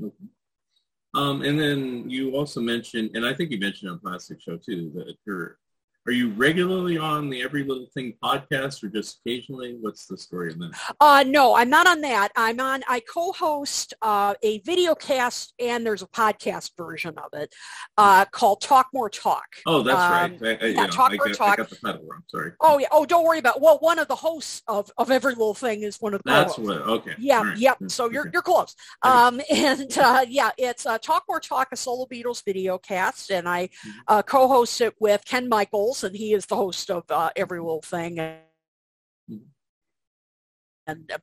Mm-hmm. Um, and then you also mentioned, and I think you mentioned on Plastic Show too, that you're, are you regularly on the Every Little Thing podcast, or just occasionally? What's the story of that? Uh, no, I'm not on that. I'm on, I co-host uh, a video cast, and there's a podcast version of it uh, called Talk More Talk. Oh, that's um, right. I, I, yeah, know, Talk I More got, Talk. I got the title wrong. Sorry. Oh, yeah. Oh, don't worry about it. Well, one of the hosts of, of Every Little Thing is one of the co-hosts. That's what, okay. Yeah, right. Yep. Yeah. So you're, okay. you're close. Um, and uh, yeah, it's uh, Talk More Talk, a solo Beatles video cast, and I mm-hmm. uh, co-host it with Ken Michaels, and he is the host of uh, Every Little Thing and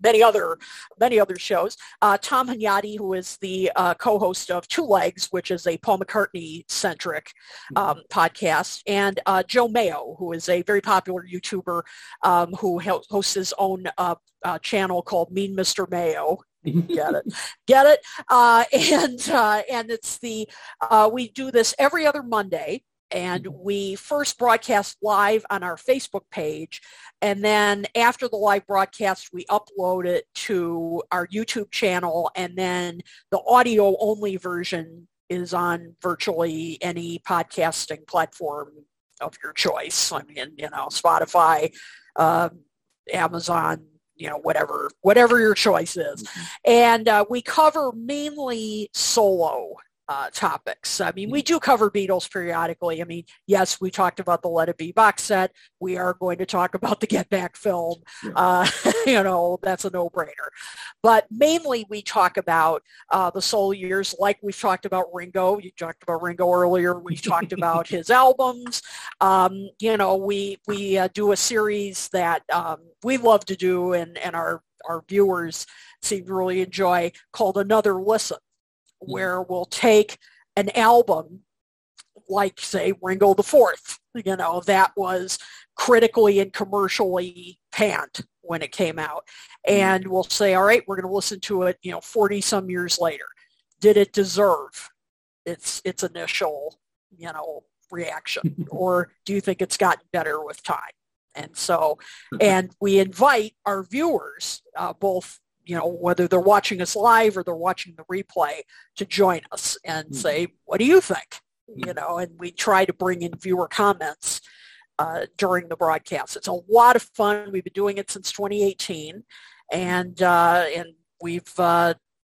many other many other shows. Uh, Tom Hunyadi, who is the uh, co-host of Two Legs, which is a Paul McCartney-centric um, podcast, and uh, Joe Mayo, who is a very popular YouTuber um, who hosts his own uh, uh, channel called Mean Mister Mayo. Get it, get it, uh, and uh, and it's the uh, we do this every other Monday. And we first broadcast live on our Facebook page, and then after the live broadcast, we upload it to our YouTube channel, and then the audio-only version is on virtually any podcasting platform of your choice. I mean, you know, Spotify, uh, Amazon, you know, whatever, whatever your choice is. Mm-hmm. And uh, we cover mainly solo Uh, topics. I mean, we do cover Beatles periodically. I mean, yes, we talked about the Let It Be box set. We are going to talk about the Get Back film. Yeah. Uh, you know, that's a no-brainer. But mainly we talk about uh, the solo years, like we've talked about Ringo. You talked about Ringo earlier. We've talked about his albums. Um, you know, we we uh, do a series that um, we love to do, and, and our, our viewers seem to really enjoy, called Another Listen, where we'll take an album like, say, Ringo the Fourth, you know, that was critically and commercially panned when it came out. And we'll say, all right, we're going to listen to it, you know, forty-some years later. Did it deserve its its initial, you know, reaction? Or do you think it's gotten better with time? And so, and we invite our viewers, uh, both, you know, whether they're watching us live or they're watching the replay, to join us and say, what do you think? You know, and we try to bring in viewer comments uh, during the broadcast. It's a lot of fun. We've been doing it since twenty eighteen, and uh, and we've uh,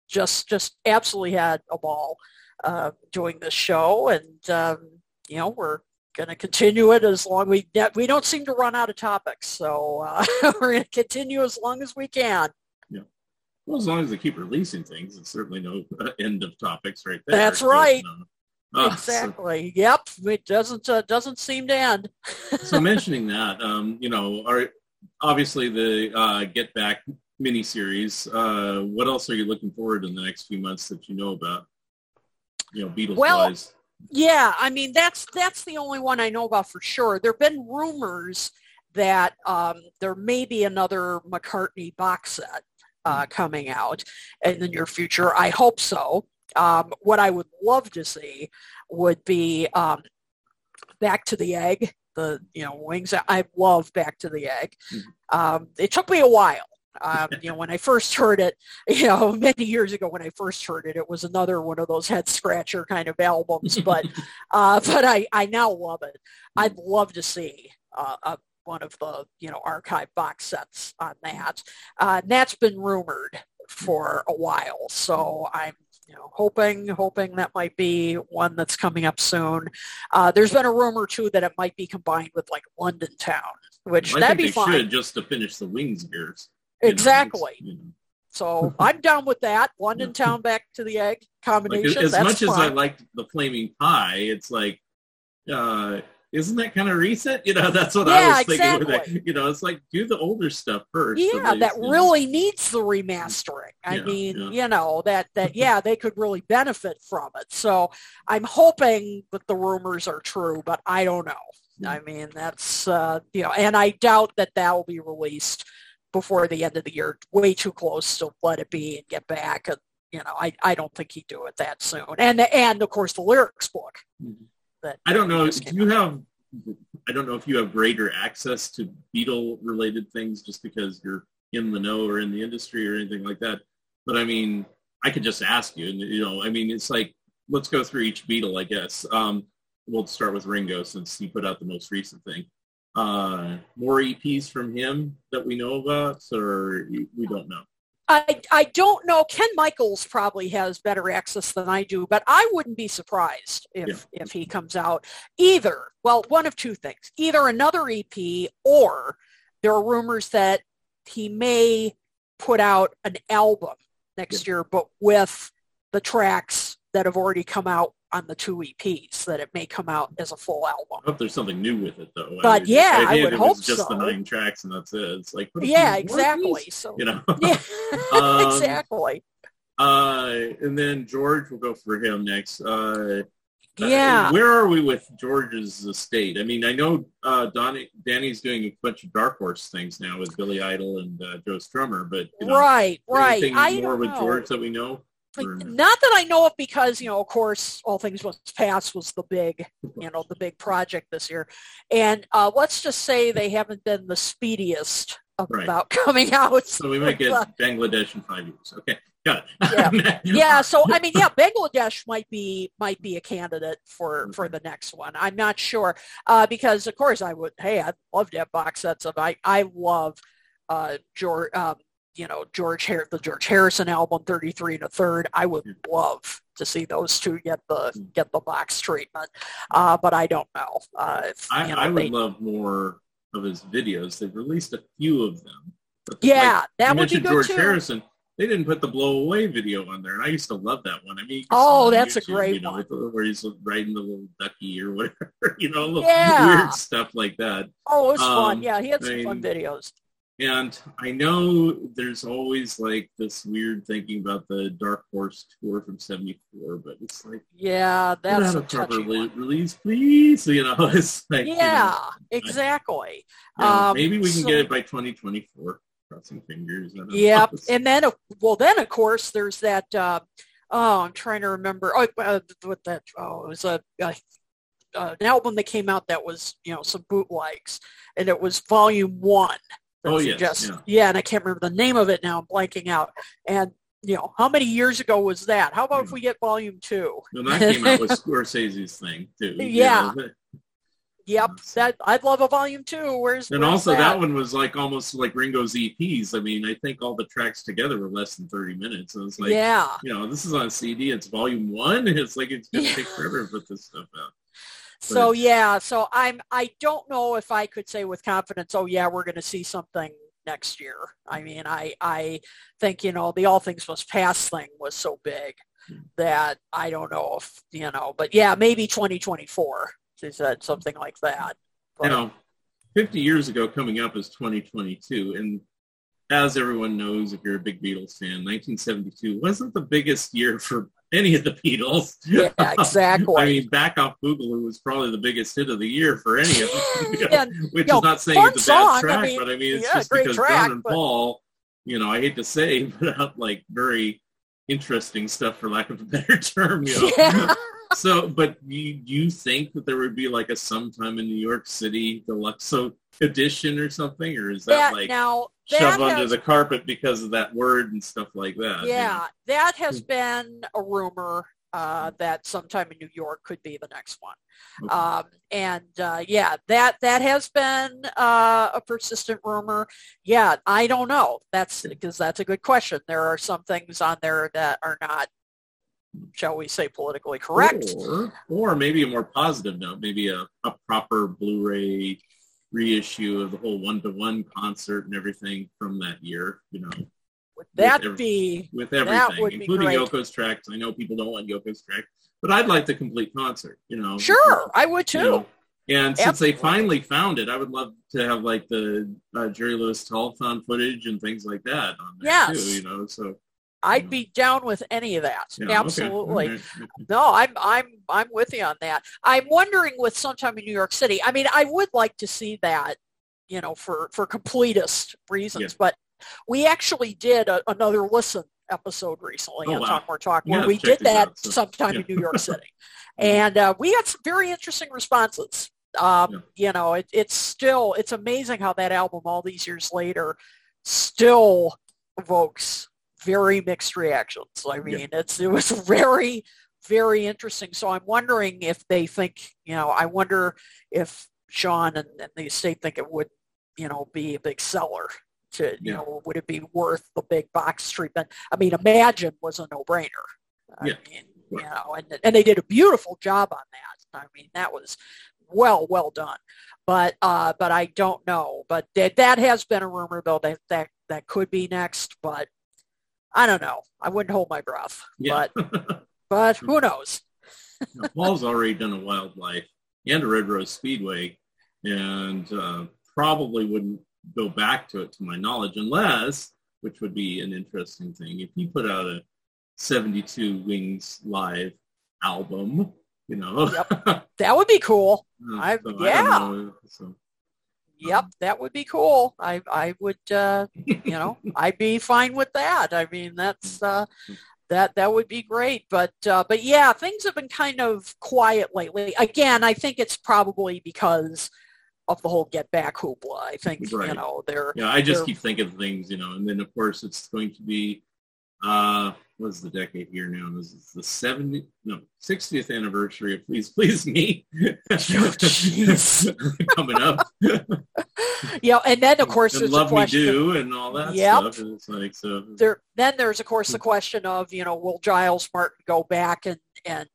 just just absolutely had a ball uh, doing this show, and, um, you know, we're going to continue it as long we get. We don't seem to run out of topics, so uh, we're going to continue as long as we can. Well, as long as they keep releasing things, it's certainly no uh, end of topics right there. That's right. Uh, exactly. So, yep. It doesn't uh, doesn't seem to end. So mentioning that, um, you know, are, obviously the uh, Get Back miniseries, uh, what else are you looking forward to in the next few months that you know about? you know, Beatles well, wise. Yeah, I mean, that's that's the only one I know about for sure. There have been rumors that um, there may be another McCartney box set uh, coming out in the near future. I hope so. Um, what I would love to see would be um, Back to the Egg, the you know wings. I love Back to the Egg. Mm-hmm. Um, it took me a while. Um, you know, when I first heard it, you know, many years ago when I first heard it, it was another one of those head scratcher kind of albums, but, uh, but I, I now love it. I'd love to see, uh, a, one of the, you know, archive box sets on that. Uh, and that's been rumored for a while. So I'm, you know, hoping, hoping that might be one that's coming up soon. Uh, there's been a rumor too, that it might be combined with like London Town, which I that'd think be they fine. Should, just to finish the Wings years. Exactly. You know, you know. So I'm down with that. London Town, Back to the Egg combination. Like, as that's much fun. As I liked the Flaming Pie, it's like, uh, isn't that kind of recent? You know, that's what yeah, I was exactly. thinking. With that. You know, it's like, do the older stuff first. Yeah, least, that really know. Needs the remastering. I yeah, mean, yeah. you know, that, that yeah, they could really benefit from it. So I'm hoping that the rumors are true, but I don't know. I mean, that's, uh, you know, and I doubt that that will be released before the end of the year, way too close to let it be and get back. And, you know, I, I don't think he'd do it that soon. And, and of course, the lyrics book. That I don't know. Do you have, I don't know if you have greater access to Beatle-related things just because you're in the know or in the industry or anything like that. But, I mean, I could just ask you. And, you know, I mean, it's like, let's go through each Beatle, I guess. Um, we'll start with Ringo since he put out the most recent thing. Uh, more E Ps from him that we know about, or we don't know? I, I don't know. Ken Michaels probably has better access than I do, but I wouldn't be surprised if, yeah. if he comes out either. Well, one of two things, either another E P or there are rumors that he may put out an album next yeah. year, but with the tracks that have already come out on the two E Ps, that it may come out as a full album. I hope there's something new with it though. But I mean, yeah, I would it hope was just so. The nine tracks and that's it. It's like, yeah, exactly. So, you know, yeah, um, exactly. Uh, and then George, we'll go for him next. Uh, yeah. Uh, where are we with George's estate? I mean, I know uh, Donnie, Danny's doing a bunch of Dark Horse things now with Billy Idol and uh, Joe Strummer, but you know, right, right. I more with know. George that we know. Like, not that I know of, because, you know, of course, All Things Must Pass was the big, you know, the big project this year. And uh, let's just say they haven't been the speediest about right. coming out. So we might get uh, Bangladesh in five years. Okay. Got it. Yeah. yeah. So, I mean, yeah, Bangladesh might be might be a candidate for, for the next one. I'm not sure uh, because, of course, I would, hey, I'd love to have box sets of, I, I love uh, George, um, you know, George Har- the George Harrison album, thirty-three and a third. I would love to see those two get the get the box treatment, uh, but I don't know. Uh, if, I, you know, I would they, love more of his videos. They've released a few of them. But yeah, like, that would be good George too. Harrison. They didn't put the blow away video on there, and I used to love that one. I mean, oh, that's YouTube, a great you know, one the, where he's riding the little ducky or whatever, you know, little yeah. weird stuff like that. Oh, it was um, fun. Yeah, he had some I mean, fun videos. And I know there's always like this weird thinking about the Dark Horse tour from seventy-four, but it's like, yeah, that's a proper le- release, please. You know, it's like, yeah, you know, exactly. I, um, maybe we can so, get it by twenty twenty-four. Crossing fingers. Yeah, and then well, then of course there's that. Uh, oh, I'm trying to remember. Oh, uh, what that? Oh, it was a. Uh, uh, an album that came out that was you know some bootlegs, and it was Volume One. Oh, yes, yeah. yeah, and I can't remember the name of it now. I'm blanking out. And, you know, how many years ago was that? How about yeah. if we get Volume two? Well, that came out with Scorsese's thing, too. Yeah. yeah. Yep. That, I'd love a Volume two. Where's And where's also that? that one was like almost like Ringo's E Ps. I mean, I think all the tracks together were less than thirty minutes. And it's like, yeah. you know, this is on a C D. It's Volume one. It's like it's going to yeah. take forever to put this stuff out. So yeah, so I'm. I don't know if I could say with confidence, oh yeah, we're going to see something next year. I mean, I I think you know the All Things Must Pass thing was so big that I don't know if you know, but yeah, maybe twenty twenty-four. She said something like that. But, you know, fifty years ago, coming up is twenty twenty-two, and as everyone knows, if you're a big Beatles fan, nineteen seventy-two wasn't the biggest year for any of the Beatles. Yeah, exactly. I mean, Back Off Boogaloo was probably the biggest hit of the year for any of them, yeah, which is know, not saying it's a bad song. track, I mean, but I mean, it's yeah, just because track, John and but... Paul, you know, I hate to say, but like very interesting stuff, for lack of a better term, you know. Yeah. So, but you, you think that there would be like a Sometime in New York City deluxe edition or something? Or is that, that like now, that shove has, under the carpet because of that word and stuff like that? Yeah, you know? That has been a rumor uh, that Sometime in New York could be the next one. Okay. Um, and uh, yeah, that, that has been uh, a persistent rumor. Yeah, I don't know. That's because that's a good question. There are some things on there that are not, shall we say, politically correct, or, or maybe a more positive note, maybe a, a proper Blu-ray reissue of the whole one-to-one concert and everything from that year, you know. Would that with ev- be with everything, including Yoko's tracks? I know people don't want Yoko's track, but I'd like the complete concert, you know. Sure, I would too. You know? And since Absolutely. They finally found it, I would love to have like the uh, Jerry Lewis Telethon footage and things like that on there yes. too, you know. So. I'd be down with any of that. Yeah, absolutely. Okay. No, I'm I'm I'm with you on that. I'm wondering with Sometime in New York City. I mean, I would like to see that, you know, for, for completist reasons. Yeah. But we actually did a, another listen episode recently oh, on wow. Tom More Talk where yeah, we did that out, so. Sometime yeah. in New York City. And uh, we got some very interesting responses. Um, yeah. You know, it, it's still, it's amazing how that album all these years later still evokes very mixed reactions. I mean, yeah. it's it was very, very interesting. So I'm wondering if they think, you know, I wonder if Sean and, and the estate think it would, you know, be a big seller to, yeah. you know, would it be worth the big box treatment? I mean, Imagine was a no-brainer. I yeah. mean, right. you know, and, and they did a beautiful job on that. I mean, that was well, well done. But uh, but I don't know. But that, that has been a rumor, though, that, that, that could be next, but I don't know. I wouldn't hold my breath, yeah. but but who knows? Now, Paul's already done a Wildlife and a Red Rose Speedway, and uh, probably wouldn't go back to it, to my knowledge, unless, which would be an interesting thing, if he put out a seventy-two Wings Live album, you know. Yep. That would be cool. I, so yeah. I don't know, so. Yep, that would be cool. I I would, uh, you know, I'd be fine with that. I mean, that's uh, that that would be great. But uh, but yeah, things have been kind of quiet lately. Again, I think it's probably because of the whole Get Back hoopla. I think right. you know they're yeah. I just they're... keep thinking of things, you know, and then of course it's going to be uh, what's the decade here now? This is the seventy no sixtieth anniversary of Please Please Me coming up. Yeah, and then of course and there's love a question. We do and all that yep. stuff. And it's like, so. There, then there's of course the question of, you know, will Giles Martin go back and, and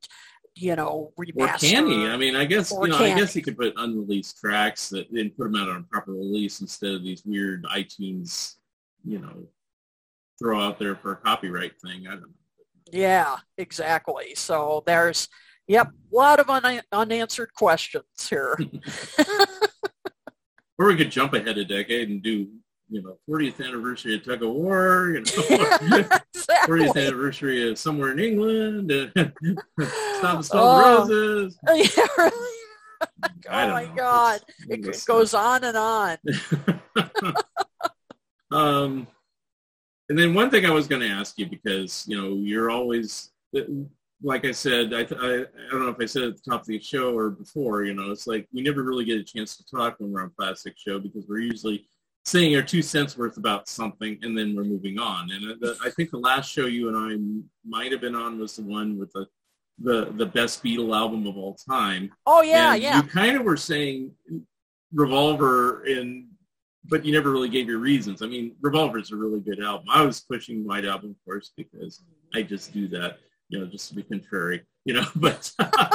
you know, remaster? Or can he? I mean, I guess you know, I guess he could put unreleased tracks that and put them out on proper release instead of these weird iTunes, you know, throw out there for a copyright thing. I don't know. Yeah, exactly. So there's yep, a lot of un- unanswered questions here. Or we could jump ahead a decade and do, you know, fortieth anniversary of Tug of War, you know, yeah, exactly. fortieth anniversary of Somewhere in England, and Stop and Stone Roses. Yeah, really. Oh, my know. God. It's, it's it goes stuff. on and on. um, and then one thing I was going to ask you, because, you know, you're always, like I said, I, th- I I don't know if I said it at the top of the show or before, you know, it's like we never really get a chance to talk when we're on Plastic Show because we're usually saying our two cents worth about something and then we're moving on. And the, I think the last show you and I might have been on was the one with the the, the best Beatle album of all time. Oh, yeah, and yeah. You kind of were saying Revolver, and but you never really gave your reasons. I mean, Revolver's a really good album. I was pushing White Album, of course, because I just do that. You know, just to be contrary, you know, but uh,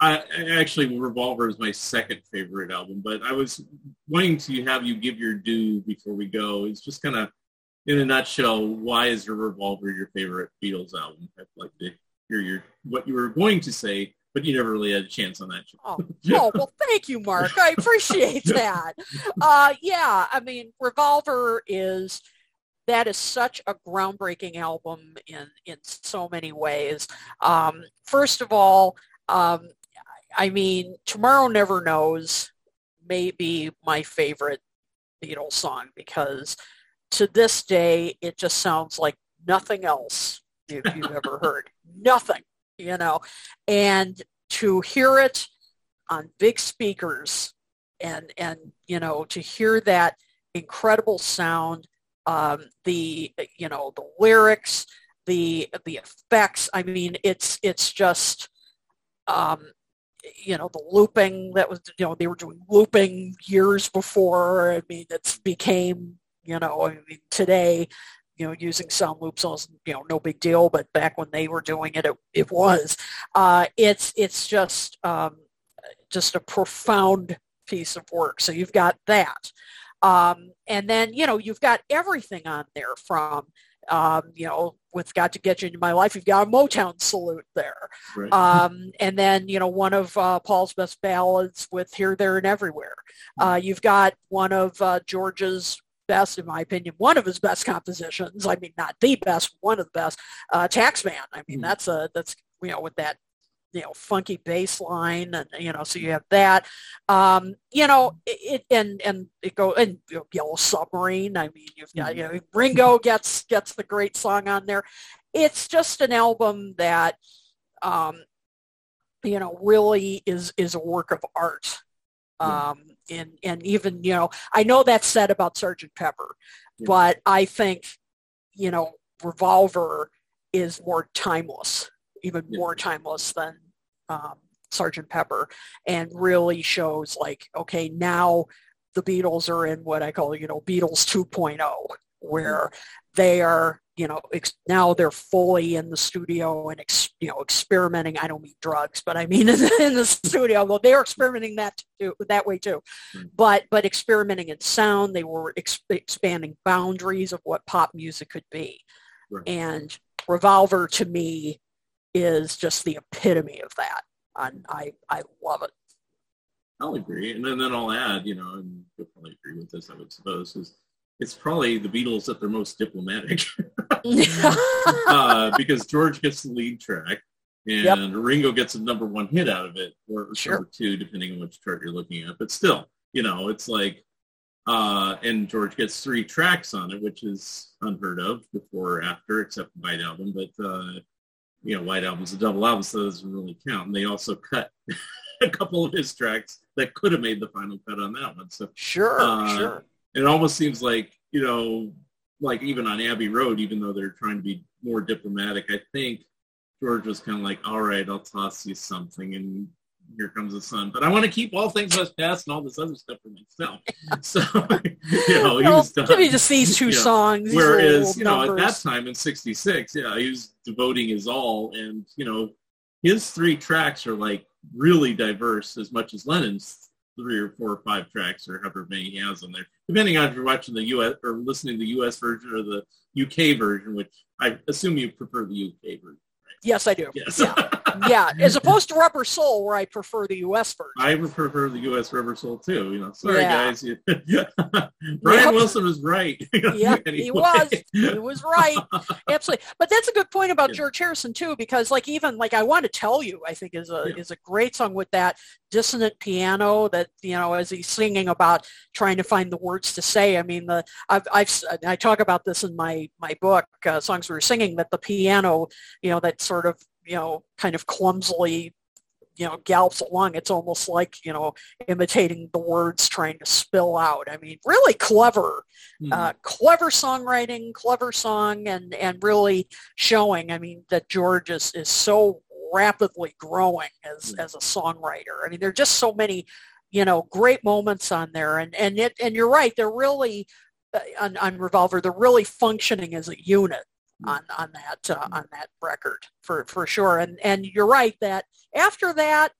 I actually Revolver is my second favorite album, but I was wanting to have you give your due before we go. It's just kind of, in a nutshell, why is your Revolver your favorite Beatles album? I'd like to hear your what you were going to say, but you never really had a chance on that show. Oh, oh well, thank you, Mark. I appreciate that. Uh, yeah, I mean, Revolver is that is such a groundbreaking album in, in so many ways. Um, first of all, um, I mean, Tomorrow Never Knows may be my favorite Beatles song, because to this day, it just sounds like nothing else you've, you've ever heard. Nothing, you know. And to hear it on big speakers and, and you know, to hear that incredible sound, um, the, you know, the lyrics, the the effects. I mean, it's it's just, um, you know, the looping that was, you know, they were doing looping years before. I mean, it's became, you know, I mean, today, you know, using sound loops, you know, no big deal. But back when they were doing it, it, it was. Uh, it's it's just um, just a profound piece of work. So you've got that, um, and then you know you've got everything on there from um, you know with "Got to Get You Into My Life." You've got a Motown salute there, right. um, and then you know one of uh, Paul's best ballads with "Here, There, and Everywhere." Uh, you've got one of uh, George's best, in my opinion, one of his best compositions. I mean, not the best, one of the best. Uh, Taxman. I mean, mm. that's a that's you know with that you know funky bass line, and you know so you have that. Um, you know it and and it go and you know, Yellow Submarine. I mean, you've got you know Ringo gets gets the great song on there. It's just an album that um, you know really is is a work of art. Um, and, and even, you know, I know that's said about Sergeant Pepper, yeah. but I think, you know, Revolver is more timeless, even yeah. more timeless than um, Sergeant Pepper, and really shows like, okay, now the Beatles are in what I call, you know, Beatles two point oh, where mm-hmm. they are, you know, ex- now they're fully in the studio and, ex- you know, experimenting. I don't mean drugs, but I mean in the, in the studio. Well, they are experimenting that too, that way too. Mm-hmm. But but experimenting in sound, they were ex- expanding boundaries of what pop music could be. Right. And Revolver, to me, is just the epitome of that. And I, I love it. I'll agree. And then, then I'll add, you know, and you'll probably agree with this, I would suppose, is it's probably the Beatles at their most diplomatic. uh, because George gets the lead track, and yep. Ringo gets a number one hit out of it, or, or sure. number two, depending on which chart you're looking at. But still, you know, it's like, uh, and George gets three tracks on it, which is unheard of before or after, except White Album. But, uh, you know, White Album's a double album, so that doesn't really count. And they also cut a couple of his tracks that could have made the final cut on that one. So Sure, uh, sure. It almost seems like, you know, like even on Abbey Road, even though they're trying to be more diplomatic, I think George was kind of like, all right, I'll toss you something, and here comes the sun. But I want to keep All Things Must Pass and all this other stuff for myself. So, you know, he well, was done. Give me just these two you know, songs. Whereas, you know, numbers. At that time in sixty-six, yeah, he was devoting his all. And, you know, his three tracks are like really diverse as much as Lennon's three or four or five tracks, or however many he has on there, depending on if you're watching the U S or listening to the U S version or the U K version, which I assume you prefer the U K version, right? Yes, I do. Yes. Yeah. yeah, as opposed to Rubber Soul, where I prefer the U S version. I prefer the U S Rubber Soul, too. You know, sorry, yeah. guys. yeah. Brian yep. Wilson was right. yeah, anyway. he was. He was right. Absolutely. But that's a good point about yeah. George Harrison, too, because, like, even, like, I Want to Tell You, I think, is a yeah. is a great song with that dissonant piano that, you know, as he's singing about trying to find the words to say. I mean, the I've, I've, I talk about this in my, my book, uh, Songs We Were Singing, that the piano, you know, that sort of, you know, kind of clumsily, you know, gallops along. It's almost like, you know, imitating the words trying to spill out. I mean, really clever, mm-hmm. uh, clever songwriting, clever song, and, and really showing, I mean, that George is, is so rapidly growing as, mm-hmm. as a songwriter. I mean, there are just so many, you know, great moments on there. And, and it, and you're right, they're really, uh, on, on Revolver, they're really functioning as a unit. On on that uh, on that record for, for sure, and and you're right that after that,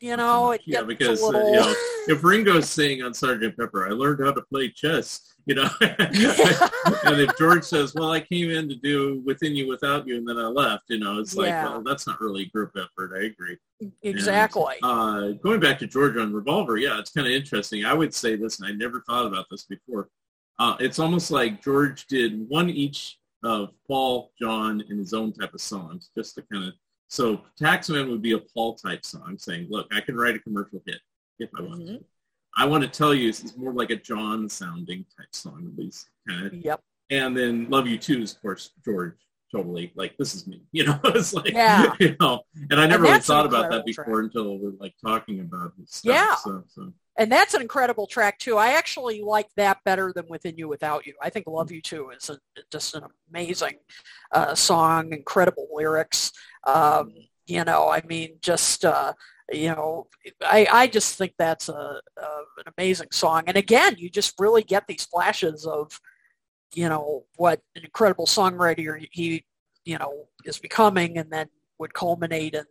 you know, it yeah, gets because a little... uh, you know, if Ringo's saying on Sergeant Pepper, I learned how to play chess, you know, and if George says, well, I came in to do Within You, Without You, and then I left, you know, it's like, yeah. well, that's not really a group effort. I agree. Exactly. And, uh, going back to George on Revolver, yeah, it's kind of interesting. I would say this, and I never thought about this before. Uh, it's almost like George did one each of Paul, John, and his own type of songs, just to kind of, so Taxman would be a Paul type song saying, look, I can write a commercial hit if I want mm-hmm. to. I want to tell you, it's more like a John sounding type song, at least kind of. Yep. And then Love You Too is, of course, George, totally like, this is me, you know, it's like, yeah. you know, and I never and really thought about that before track. Until we're like talking about his stuff. Yeah. So, so. And that's an incredible track, too. I actually like that better than Within You Without You. I think Love You Too is a, just an amazing uh, song, incredible lyrics. Um, you know, I mean, just, uh, you know, I, I just think that's a, a an amazing song. And again, you just really get these flashes of, you know, what an incredible songwriter he, you know, is becoming, and then would culminate in,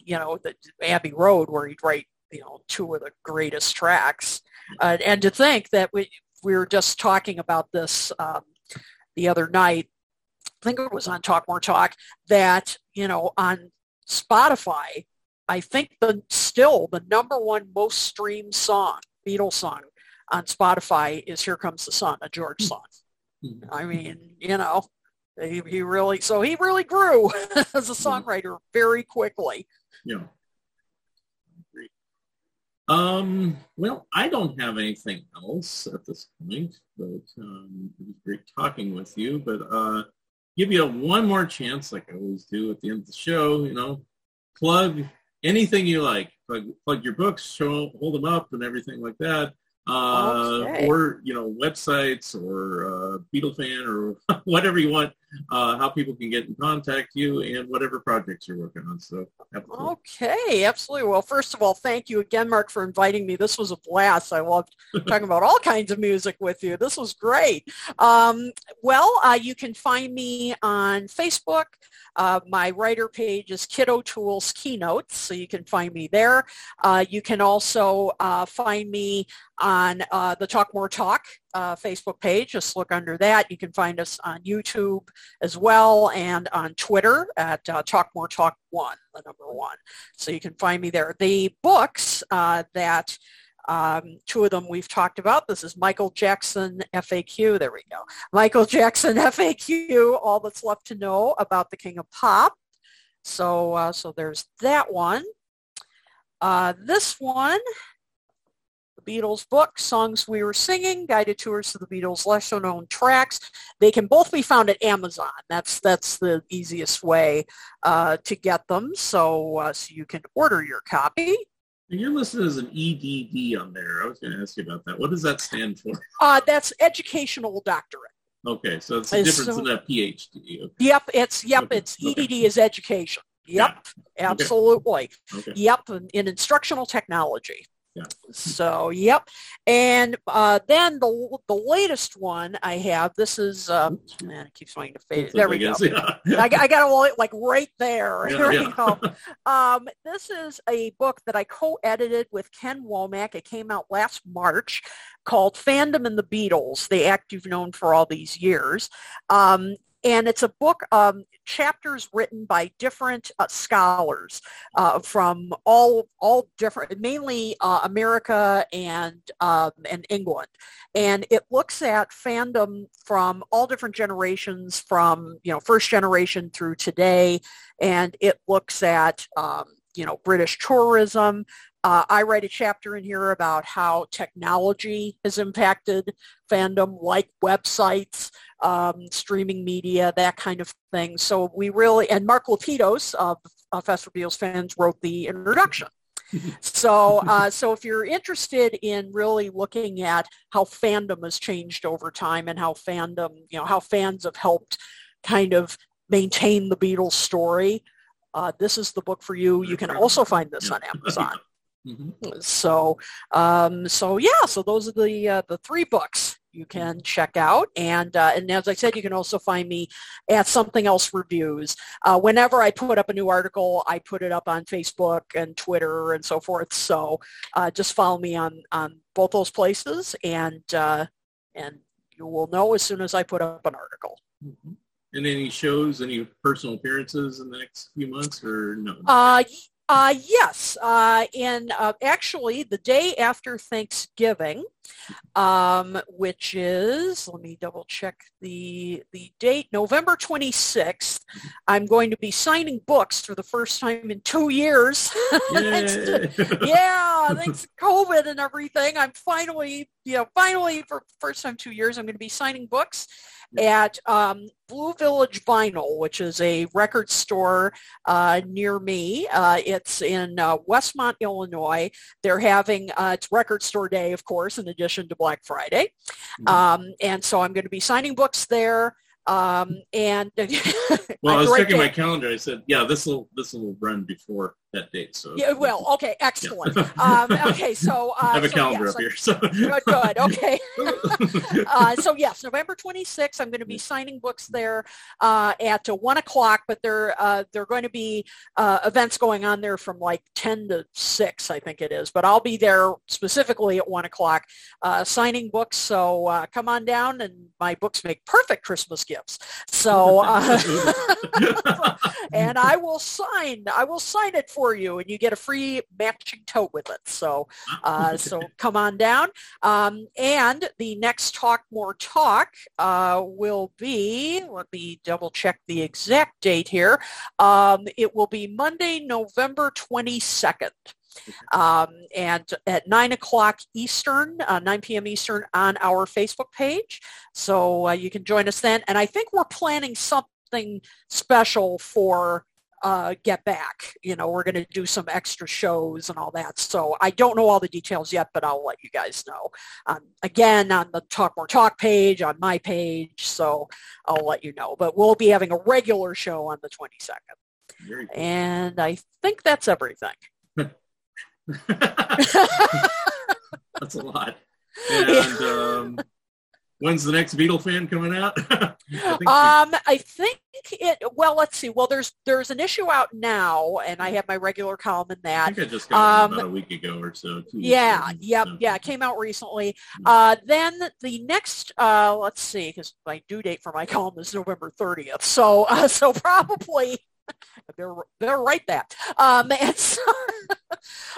you know, the Abbey Road, where he'd write, you know, two of the greatest tracks. Uh, and to think that we, we were just talking about this um, the other night, I think it was on Talk More Talk, that, you know, on Spotify, I think the still the number one most streamed song, Beatles song, on Spotify is Here Comes the Sun, a George song. Mm-hmm. I mean, you know, he, he really, so he really grew as a songwriter very quickly. Yeah. Um, well, I don't have anything else at this point, but um, it was great talking with you, but uh, give you a, one more chance, like I always do at the end of the show, you know, plug anything you like, plug, plug your books, show, hold them up and everything like that, uh, okay. or, you know, websites or uh, Beatle Fan or whatever you want, uh, how people can get in contact you and whatever projects you're working on, so. Absolutely. Okay, absolutely. Well, first of all, thank you again, Mark, for inviting me. This was a blast. I loved talking about all kinds of music with you. This was great. Um, well, uh, you can find me on Facebook. Uh, my writer page is Kit O'Toole's Keynotes, so you can find me there. Uh, you can also uh, find me on uh, the Talk More Talk uh, Facebook page. Just look under that. You can find us on YouTube as well, and on Twitter at uh, Talk More Talk One, the number one. So you can find me there. The books uh, that um, two of them we've talked about. This is Michael Jackson F A Q. There we go. Michael Jackson F A Q. All that's left to know about the King of Pop. So, uh, so there's that one. Uh, this one. Beatles book, Songs We Were Singing, Guided Tours to the Beatles' Lesser Known Tracks. They can both be found at Amazon. That's that's the easiest way uh, to get them, so uh, so you can order your copy. And you're listed as an E D D on there. I was going to ask you about that. What does that stand for? Uh, that's Educational Doctorate. Okay, so it's a difference so, than a P H D. Okay. Yep, it's yep, okay. it's E D D okay. is education. Yep, yeah. absolutely. Okay. Yep, in, in instructional technology. Yeah. So, yep. And uh, then the the latest one I have, this is, um, man, it keeps wanting to fade. It's there like we I go. Guess, yeah. I, I got it like right there. Yeah, yeah. Go. Um, this is a book that I co-edited with Ken Womack. It came out last March, called Fandom and the Beatles, the act you've known for all these years. Um, and it's a book, um, chapters written by different uh, scholars uh, from all all different, mainly uh, America and um, and England. And it looks at fandom from all different generations, from, you know, first generation through today. And it looks at, um, you know, British tourism. Uh, I write a chapter in here about how technology has impacted fandom, like websites, um, streaming media, that kind of thing. So we really, and Mark Lapidus of, of Festival Beatles Fans wrote the introduction. so uh, so if you're interested in really looking at how fandom has changed over time and how fandom, you know, how fans have helped kind of maintain the Beatles story, uh, this is the book for you. You can also find this on Amazon. Mm-hmm. So, um, so yeah, so those are the uh, the three books you can check out, and uh, and as I said, you can also find me at Something Else Reviews. Uh, whenever I put up a new article, I put it up on Facebook and Twitter and so forth. So, uh, just follow me on on both those places, and uh, and you will know as soon as I put up an article. Mm-hmm. And any shows, any personal appearances in the next few months, or no? Uh, Uh, yes, uh, and uh, actually the day after Thanksgiving, um, which is, let me double check the, the date, November twenty-sixth. I'm going to be signing books for the first time in two years. thanks to, yeah, thanks to COVID and everything. I'm finally, you know, finally for the first time in two years, I'm going to be signing books at um, Blue Village Vinyl, which is a record store uh, near me. Uh, it's in uh, Westmont, Illinois. They're having, uh, it's Record Store Day, of course, in addition to Black Friday. Mm-hmm. Um, and so I'm going to be signing books there. Um, and well, I was checking my calendar. I said, yeah, this will this will run before that date. So yeah, well, okay, excellent. um, okay, so uh, I have a so, calendar yes, up here. So good, good, okay. uh, so yes, November twenty-sixth, I'm going to be signing books there uh, at uh, one o'clock. But there uh, there are going to be uh, events going on there from like ten to six, I think it is. But I'll be there specifically at one o'clock uh, signing books. So uh, come on down, and my books make perfect Christmas gifts. So, uh, and I will sign, I will sign it for you, and you get a free matching tote with it. So, uh, so come on down. Um, and the next Talk More Talk uh, will be, let me double check the exact date here. Um, it will be Monday, November twenty-second. Um, and at nine o'clock Eastern, uh, nine p.m. Eastern on our Facebook page. So uh, you can join us then. And I think we're planning something special for uh, Get Back. You know, we're going to do some extra shows and all that. So I don't know all the details yet, but I'll let you guys know. Um, again, on the Talk More Talk page, on my page. So I'll let you know. But we'll be having a regular show on the twenty-second. Very cool. And I think that's everything. That's a lot. And yeah. um, when's the next Beatle fan coming out? I think um, so. I think it. Well, let's see. Well, there's there's an issue out now, and I have my regular column in that. I think I just got um, it about a week ago or so. Yeah, ago, yep, so. yeah, it came out recently. Uh, then the next, uh, let's see, because my due date for my column is November thirtieth. So, uh, so probably. Better, better write that. Um, and so,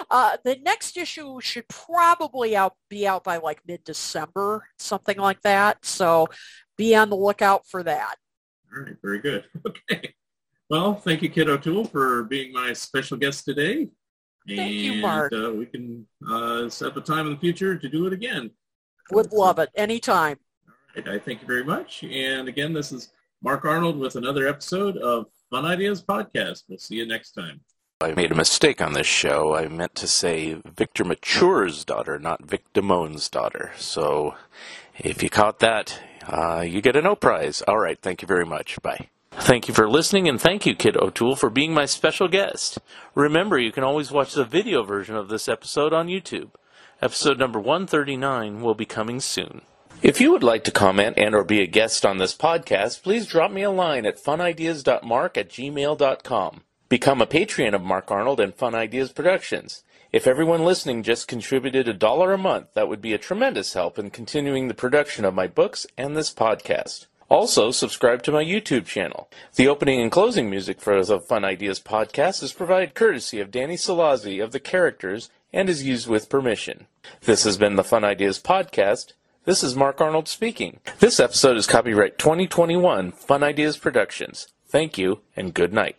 uh, the next issue should probably out, be out by like mid-December, something like that. So be on the lookout for that. All right, very good. Okay. Well, thank you, Kit O'Toole, for being my special guest today. Thank and, you, Mark. Uh, we can uh, set up a time in the future to do it again. Would love it. Anytime. All right. I thank you very much. And again, this is Mark Arnold with another episode of Fun Ideas Podcast. We'll see you next time. I made a mistake on this show. I meant to say Victor Mature's daughter, not Vic Damone's daughter. So if you caught that, uh, you get a no prize. All right. Thank you very much. Bye. Thank you for listening, and thank you, Kit O'Toole, for being my special guest. Remember, you can always watch the video version of this episode on YouTube. Episode number one thirty-nine will be coming soon. If you would like to comment and or be a guest on this podcast, please drop me a line at funideas dot mark at gmail dot com. Become a patron of Mark Arnold and Fun Ideas Productions. If everyone listening just contributed a dollar a month, that would be a tremendous help in continuing the production of my books and this podcast. Also, subscribe to my YouTube channel. The opening and closing music for the Fun Ideas Podcast is provided courtesy of Danny Salazzi of The Characters and is used with permission. This has been the Fun Ideas Podcast. This is Mark Arnold speaking. This episode is copyright twenty twenty-one Fun Ideas Productions. Thank you and good night.